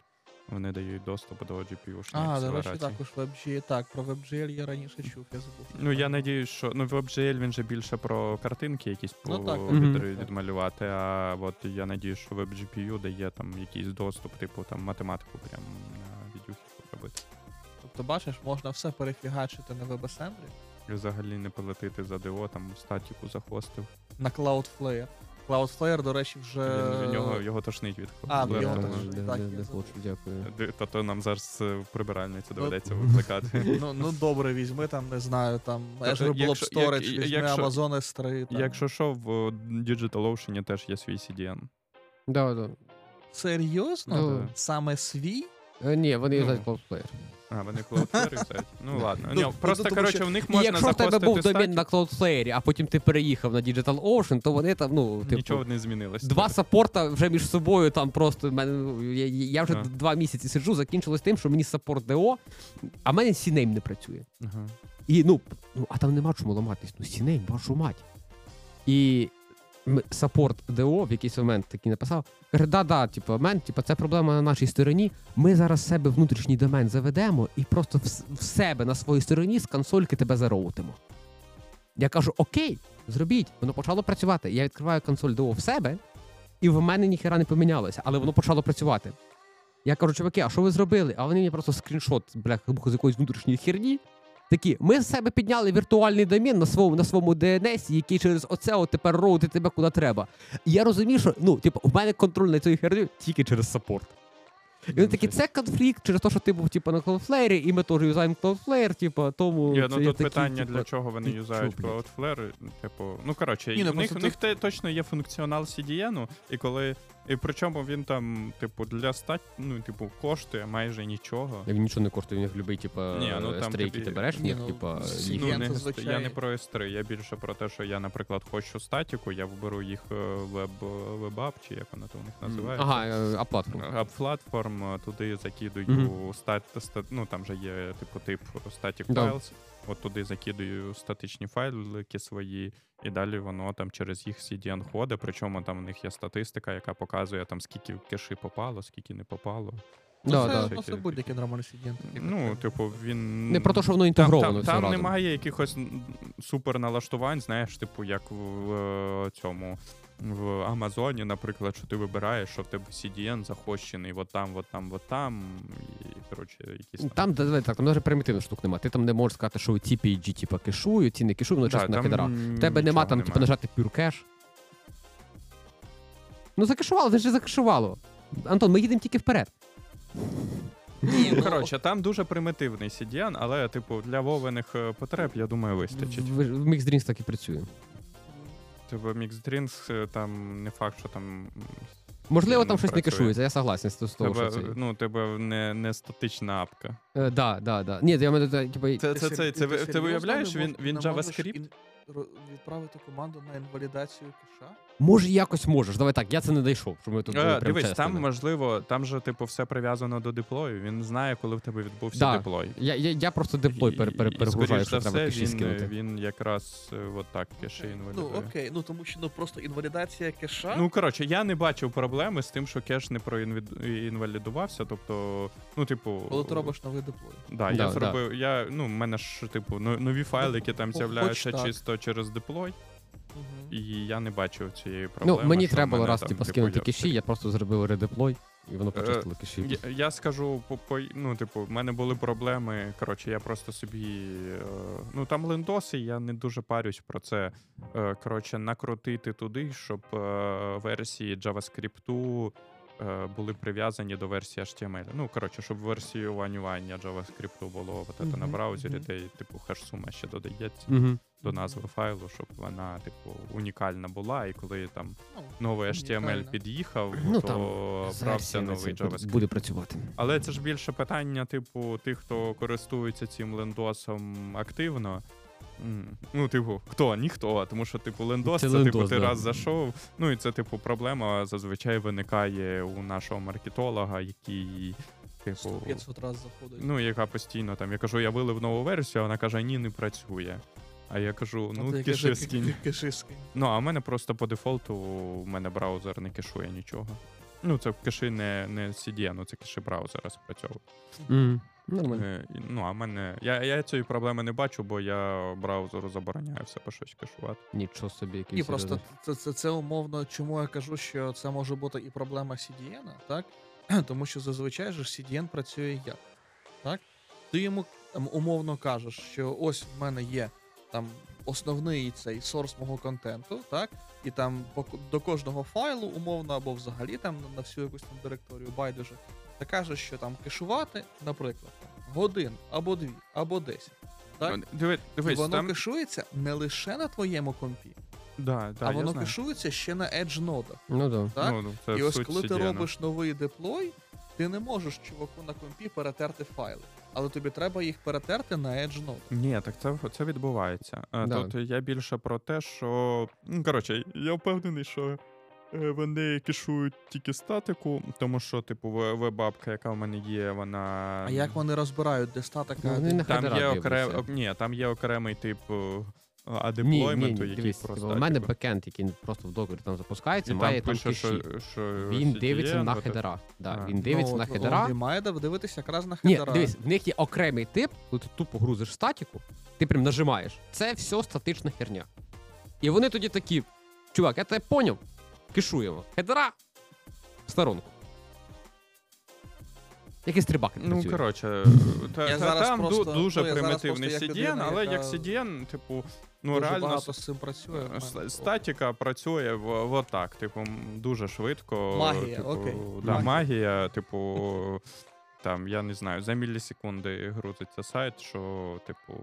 Вони дають доступ до GPU-шної акселерації. До речі, також WebGL. Так, про WebGL я раніше чув, я забув. Ну, я надіюсь, що... Ну, WebGL, він же більше про картинки якісь відмалювати, а от я надіюсь, що WebGPU дає там якийсь доступ, типу, там, математику прям на відюхі робити. Тобто, бачиш, можна все перефігачити на WebAssembly. І взагалі не полетити за ДО, там, статіку захостив. На Cloudflare. Cloudflare, до речі, вже... Його тошнить від Cloudflare. Його тошнить, так. Хочу, дякую. Тобто нам зараз прибиральницю доведеться викликати. Ну, добре, візьми там, не знаю, там, Azure Blob Storage, візьми Amazon S3. Якщо що, в DigitalOcean теж є свій CDN. Так. Серйозно? Саме свій? Ні, вони юзають Cloudflare. Вони Cloudflare юзають? Ну, ладно. Просто, коротше, в них можна захостити статік. Якщо в тебе був домен на Cloudflare, а потім ти переїхав на DigitalOcean, то вони там, ну, типу... Нічого не змінилось. Два саппорта вже між собою там просто... Я вже 2 місяці сиджу, закінчилось тим, що мені саппорт ДО, а в мене CNAME не працює. І, ну, а там нема чому ламатись. Ну, CNAME, вашу мать. І... Саппорт ДО в якийсь момент такий написав, каже, типу, мен, типу, це проблема на нашій стороні, ми зараз себе внутрішній домен заведемо і просто в себе на своїй стороні з консольки тебе зароутимо. Я кажу, окей, зробіть, воно почало працювати. Я відкриваю консоль ДО в себе, і в мене ніхера не помінялося, але воно почало працювати. Я кажу, чуваки, а що ви зробили? А вони мені просто скріншот, бля, з якоїсь внутрішньої херні. Такі, ми з себе підняли віртуальний домен на своєму DNS, який через оце от тепер роутить тебе куди треба. І я розумію, що, ну, типу, в мене контроль на цю херню тільки через саппорт. І вони такі, це конфлікт через те, що ти був, типу, на Cloudflare, і ми теж юзаємо Cloudflare, типу, тому... Є, ну, тут такі, питання, типу, для чого вони юзають Cloudflare, типу, ну, коротше, у них точно є функціонал CDN-у, і коли І причому він там, типу, для стать, ну, типу, коштує майже нічого. Він нічого не коштує, він любить, типу, S3, які ти береш, ні, типу, я не про S3, я більше про те, що я, наприклад, хочу статіку, я виберу їх WebApp, чи як вона то у них називається. Ага, App-платформ, туди закидую ну, там же є, типу, тип static files. От туди закидаю статичні файлики свої, і далі воно там через їх CDN ходить, причому там в них є статистика, яка показує там скільки в кеші попало, скільки не попало. Це будь-який нормальний CDN. Ну, типу, він... Не про те, що воно інтегровано все разом. Там немає якихось суперналаштувань, знаєш, типу, як в цьому... В Амазоні, наприклад, що ти вибираєш, що в тебе CDN захощений от там, і, коротше, якісь там... Там, давай так, там навіть примітивних штук немає. Ти там не можеш сказати, що ці PG, типа, кешую, ці не кешую, воно чесно накидав. В тебе нема там, типу, нажати пюркеш. Ну, закешувало, це ж закешувало. Антон, ми їдемо тільки вперед. Коротше, там дуже примітивний CDN, але, типу, для вовених потреб, я думаю, вистачить. В Mixed Drinks так і працює. Тобто Mixed Drinks, там не факт, що там... Можливо, там щось не кешується, я согласен з того, що це... Ну, у тебе не статична апка. Да. Ні, я маю... Це виявляєш, він JavaScript? Відправити команду на інвалідацію кеша? Може, якось можеш. Давай так, я це не дійшов, щоб ми тут були прям чесними. Там, можливо, там же, типу, все прив'язано до деплою. Він знає, коли в тебе відбувся деплой. Я просто деплой перегружаю, що треба кеші скинути. Він якраз от так кеші інвалідує. Ну, окей, ну тому що просто інвалідація кеша... Ну, коротше, я не бачив проблеми з тим, що кеш не проінвалідувався, тобто, ну, типу... Коли ти робиш новий деплой. Да, я зробив, я, ну, в мене ж, типу, нові файли, які там з'являються чисто через деплой. І я не бачив цієї проблеми. Ну, мені треба було раз скинути кеші, я просто зробив редеплой, і воно почистило кеші. Я скажу, ну, типу, в мене були проблеми, коротше, я просто собі, ну, там лендоси, я не дуже парюсь про це, коротше, накрутити туди, щоб версії JavaScript були прив'язані до версії HTML. Ну, коротше, щоб версіювання JavaScript було на браузері, де, типу, хеш-сума ще додається. До назви файлу, щоб вона, типу, унікальна була, і коли там новий HTML під'їхав, то брався новий JavaScript. Буде працювати. Але це ж більше питання, типу, тих, хто користується цим лендосом активно. Ну, типу, хто? Ніхто. Тому що, типу, лендос, це, типу, ти раз зайшов. Ну, і це, типу, проблема зазвичай виникає у нашого маркетолога, який... Типу, 500 раз заходить. Ну, яка постійно там, я кажу, я вилив нову версію, а вона каже, ні, не працює. А я кажу, ну, кеши скинь. Ну, а в мене просто по дефолту, в мене браузер не кешує нічого. Ну, це кеши не CDN, це кеши браузера спрацьовують. Нормально. Ну, а в мене... Я цієї проблеми не бачу, бо я браузеру забороняю все по щось кешувати. Нічого собі, якийсь... Ні, просто це умовно, чому я кажу, що це може бути і проблема CDN, так? Тому що зазвичай же CDN працює як, так? Ти йому умовно кажеш, що ось в мене є там основний цей сорс мого контенту, так? І там до кожного файлу умовно або взагалі там на всю якусь там директорію байдуже. Та кажеш, що там кешувати, наприклад, годин або 2, або 10. Так? Дивись, воно там... кешується не лише на твоєму компі, а воно кешується ще на edge нодах. І ось коли ти робиш новий деплой, ти не можеш чуваку на компі перетерти файли. Але тобі треба їх перетерти на edge node. Ні, так це відбувається. Тут я більше про те, що... Коротше, я впевнений, що вони кешують тільки статику, тому що, типу, веб-апка, яка в мене є, вона... А як вони розбирають, де статика? Ні, там є окремий тип... А деплойменту, який просто... У мене бекенд, який просто в докері там запускається, має там кеші. Він дивиться на хедерах. Він дивиться на хедера. Він має дивитися якраз на хедера. Ні, дивись, в них є окремий тип, коли ти тупо грузиш статіку, ти прям нажимаєш. Це все статична херня. І вони тоді такі, чувак, я тебе поняв, кешуємо. Хедера в сторонку. Якийсь трибак не працює. Ну, коротше, там дуже примітивний CDN, але як CDN, типу, ну реально статіка працює отак, типу, дуже швидко. Магія, окей. Магія, типу, там, я не знаю, за мілісекунди грузиться сайт, що, типу,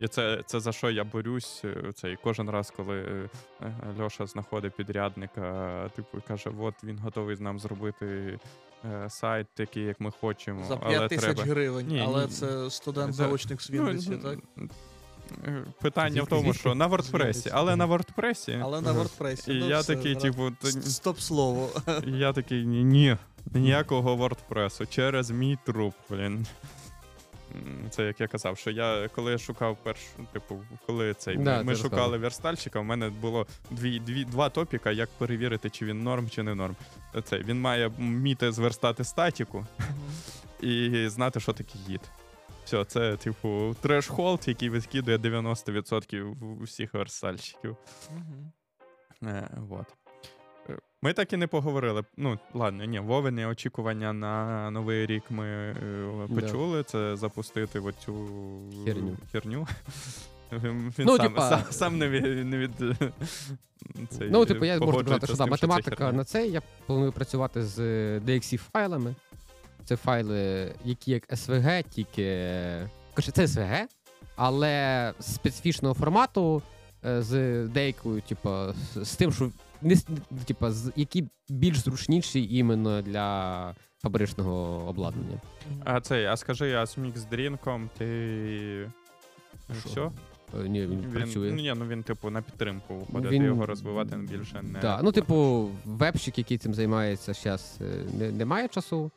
і це за що я борюсь, це і кожен раз, коли Льоша знаходить підрядника, типу, каже, от він готовий нам зробити сайт такий, як ми хочемо. За 5 тисяч гривень, ні, це студент-заочник з Вінниці, так? Питання в тому, що на WordPress, але на WordPress. Але на WordPress. І я такий, типу... Стоп-слово. Я такий, ні, ніякого WordPress, через мій труп, блін. Це як я казав, що я, коли я шукав першу, типу, коли цей, ми шукали верстальщика, у мене було два топіка, як перевірити, чи він норм, чи не норм. Це, він має вміти зверстати статіку і знати, що таке гід. Все, це, типу, трешхолд, який відкидує 90% всіх верстальщиків. Вот. Ми так і не поговорили. Ну, ладно, ні, Вовині очікування на Новий рік ми почули. Це запустити оцю херню. Він сам не від цієї. Ну, типу, я можу сказати, що математика на це. Я планую працювати з DXC-файлами. Це файли, які як SVG, тільки... Це SVG, але специфічного формату з деякою, типу, з тим, що... Типу, які більш зручніші іменно для фабричного обладнання. А скажи, а з мікс-дрінком ти... Шо? Все? Ні, він працює. Ні, ну він, типу, на підтримку виходить, його розвивати більше не... Так, ну, типу, вебщик, який цим займається, зараз не має часу.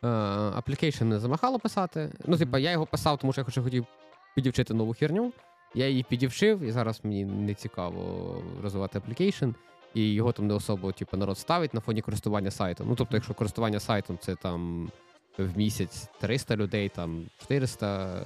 Аплікейшн не замахало писати. Ну, типу, я його писав, тому що я хотів підівчити нову херню. Я її підівчив, і зараз мені не цікаво розвивати аплікейшн. І його там не особо, типу, народ ставить на фоні користування сайтом. Ну, тобто, якщо користування сайтом, це там в місяць 300 людей, там 400,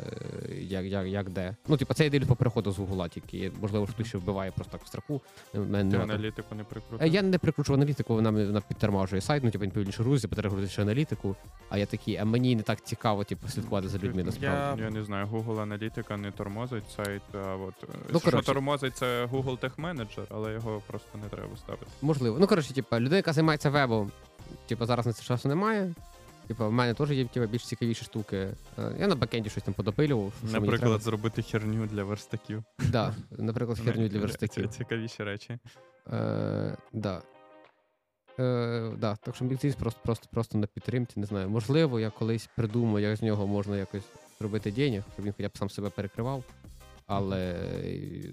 як де. Ну, типу, це ідеально по переходу з Гугла тільки. Можливо, хтось ще вбиває просто так в строку. Ти аналітику не прикручуєш? Я не прикручу аналітику, вона підтормажує сайт, ну, типу, він повільніше грузить, перегрузить аналітику. А я такий, а мені не так цікаво, типу, слідкувати за людьми, насправді. Я не знаю, Google аналітика не тормозить сайт, а от... Ну, що тормозить, це Google Tech Manager, але його просто не треба ставити. Можливо. Ну, коротше, типу, людина, яка займається вебом, типу, зараз на це часу немає. Типа, в мене теж є більш цікавіші штуки. Я на бекенді щось там подопилював. Наприклад, зробити херню для верстаків. Так, наприклад, херню для верстаків. Цікавіші речі. Так. Так що мікс просто на підтримці, не знаю. Можливо, я колись придумаю, як з нього можна якось зробити денег, щоб він хоча б сам себе перекривав. Але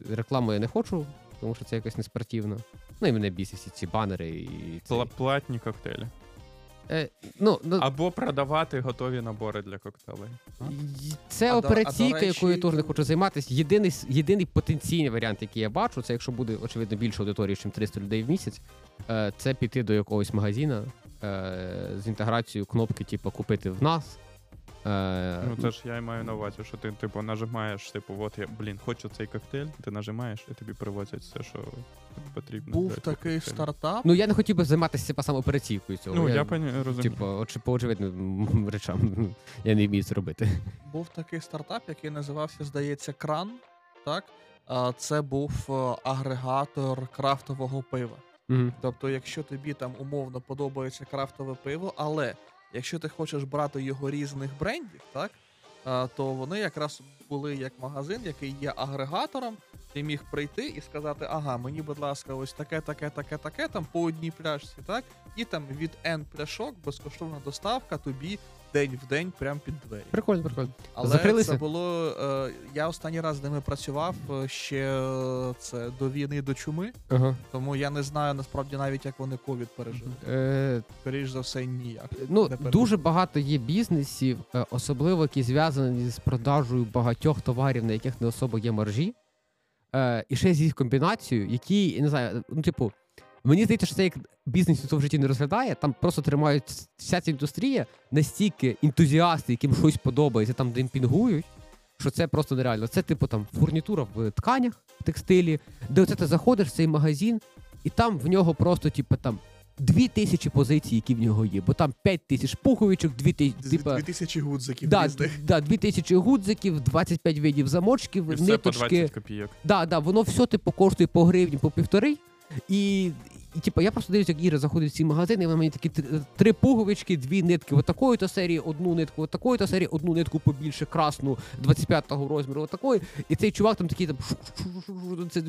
рекламу я не хочу, тому що це якось неспортивно. Ну і мене бісять ці банери і... Платні коктейлі. Або продавати готові набори для коктейлей. Це операційка, якою я теж не хочу займатися. Єдиний потенційний варіант, який я бачу, це якщо буде, очевидно, більше аудиторії, ніж 300 людей в місяць, це піти до якогось магазина з інтеграцією кнопки, типу, купити в нас. Ну, це ж я і маю на увазі, що ти, типу, нажимаєш, типу, от я, блін, хочу цей коктейль, ти нажимаєш, і тобі привозять все, що потрібно. Був такий стартап. Ну, я не хотів би займатися, типу, саме операційкою цього. Ну, я розумію. Типу, по очевидним речам я не вмію це робити. Був такий стартап, який називався, здається, Кран, так? Це був агрегатор крафтового пива. Тобто, якщо тобі там умовно подобається крафтове пиво, але... Якщо ти хочеш брати його різних брендів, так, то вони якраз були як магазин, який є агрегатором. Ти міг прийти і сказати, ага, мені, будь ласка, ось таке, там по одній пляшці, так, і там від N пляшок безкоштовна доставка тобі день в день прямо під двері. Прикольно. Але закрилися? Це було, я останній раз з ними працював ще це до війни, до чуми, тому я не знаю насправді навіть, як вони ковід пережили. Скоріш за все, ніяк. Ну, дуже багато є бізнесів, особливо, які зв'язані з продажею багатьох товарів, на яких не особо є маржі. І ще з їх комбінацією, які, не знаю, ну, типу, мені здається, що це як бізнес ніхто в житті не розглядає, там просто тримають вся ця індустрія, настільки ентузіасти, яким щось подобається, там демпінгують, що це просто нереально. Це, типу, там фурнітура в тканях, в текстилі, де оце ти заходиш в цей магазин, і там в нього просто, типу, там 2000 позицій, які в нього є, бо там 5000 пуховичок, 2000 гудзиків. Так, 2000 гудзиків, 25 видів замочків, ниточки. І все по 20 копійок. Так, воно все, типу, коштує по гривні, по півтори. І І типу, я просто дивлюсь, як Іра заходить в ці магазини, і вона мені такі три пуговички, дві нитки отакої-то серії, одну нитку отакої-то серії, одну нитку побільше, красну, 25-го розміру отакої. І цей чувак там такий, там, це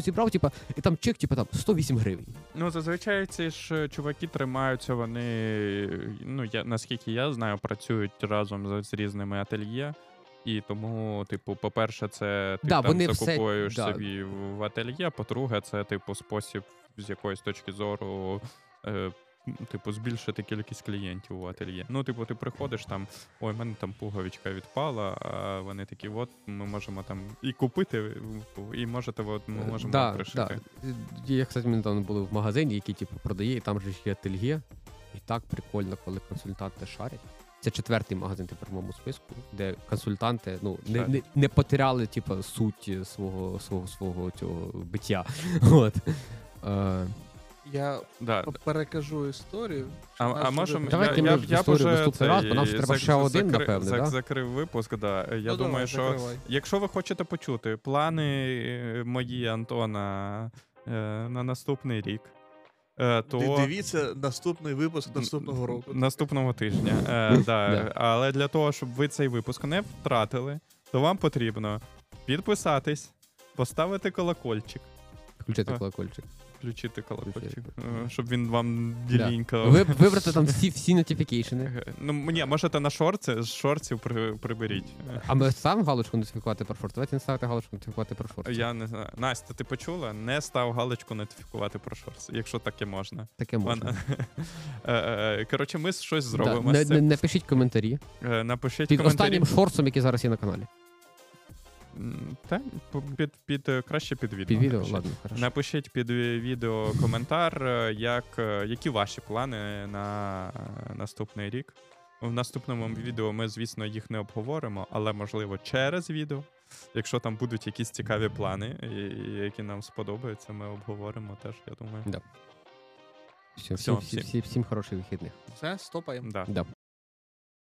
зібрав, типу, і там чек, типу, там, 108 гривень. Ну, зазвичай ці ж чуваки тримаються, вони, ну, я, наскільки я знаю, працюють разом з різними ательє. І тому, типу, по-перше, це ти там закупуєш собі в ательє, по-друге, це, типу, спосіб з якоїсь точки зору, типу, збільшити кількість клієнтів у ательє. Ну, типу, ти приходиш там, ой, в мене там пуговичка відпала, а вони такі, от, ми можемо там і купити, і можете, от, ми можемо пришити. Я, кстати, ми там були в магазині, який, типу, продає, і там же є ательє. І так прикольно, коли консультанти шарять. Це четвертий магазин тепер в моєму списку, де консультанти, ну, не потеряли, типу, суть свого цього биття. От. Я перекажу історію. А можемо я вже нам треба ще один, напевно, да? Закрив випуск, да. Я думаю, що якщо ви хочете почути плани мої, Антона, на наступний рік, то дивіться наступний випуск наступного року. Наступного тижня. Але для того, щоб ви цей випуск не втратили, то вам потрібно підписатись, поставити колокольчик. Включити колокольчик. Включити колокольчик, щоб він вам ділінькав. Вибрати там всі нотифікейшени. Ну, ні, можете на шорти, з шортів приберіть. А ми сам галочку нотифікувати про шорти? Давайте не ставити галочку нотифікувати про шорти. Я не знаю. Настя, ти почула? Не став галочку нотифікувати про шорти, якщо таке можна. Таке можна. Коротше, ми щось зробимо. Напишіть коментарі. Напишіть під останнім шортом, який зараз є на каналі. Та краще під відео. Під відео, ладно, хорошо. Напишіть під відео коментар, які ваші плани на наступний рік. В наступному відео ми, звісно, їх не обговоримо, але, можливо, через відео. Якщо там будуть якісь цікаві плани, які нам сподобаються, ми обговоримо теж, я думаю. Да. Всім хороших вихідних. Все, стопаємо. Да.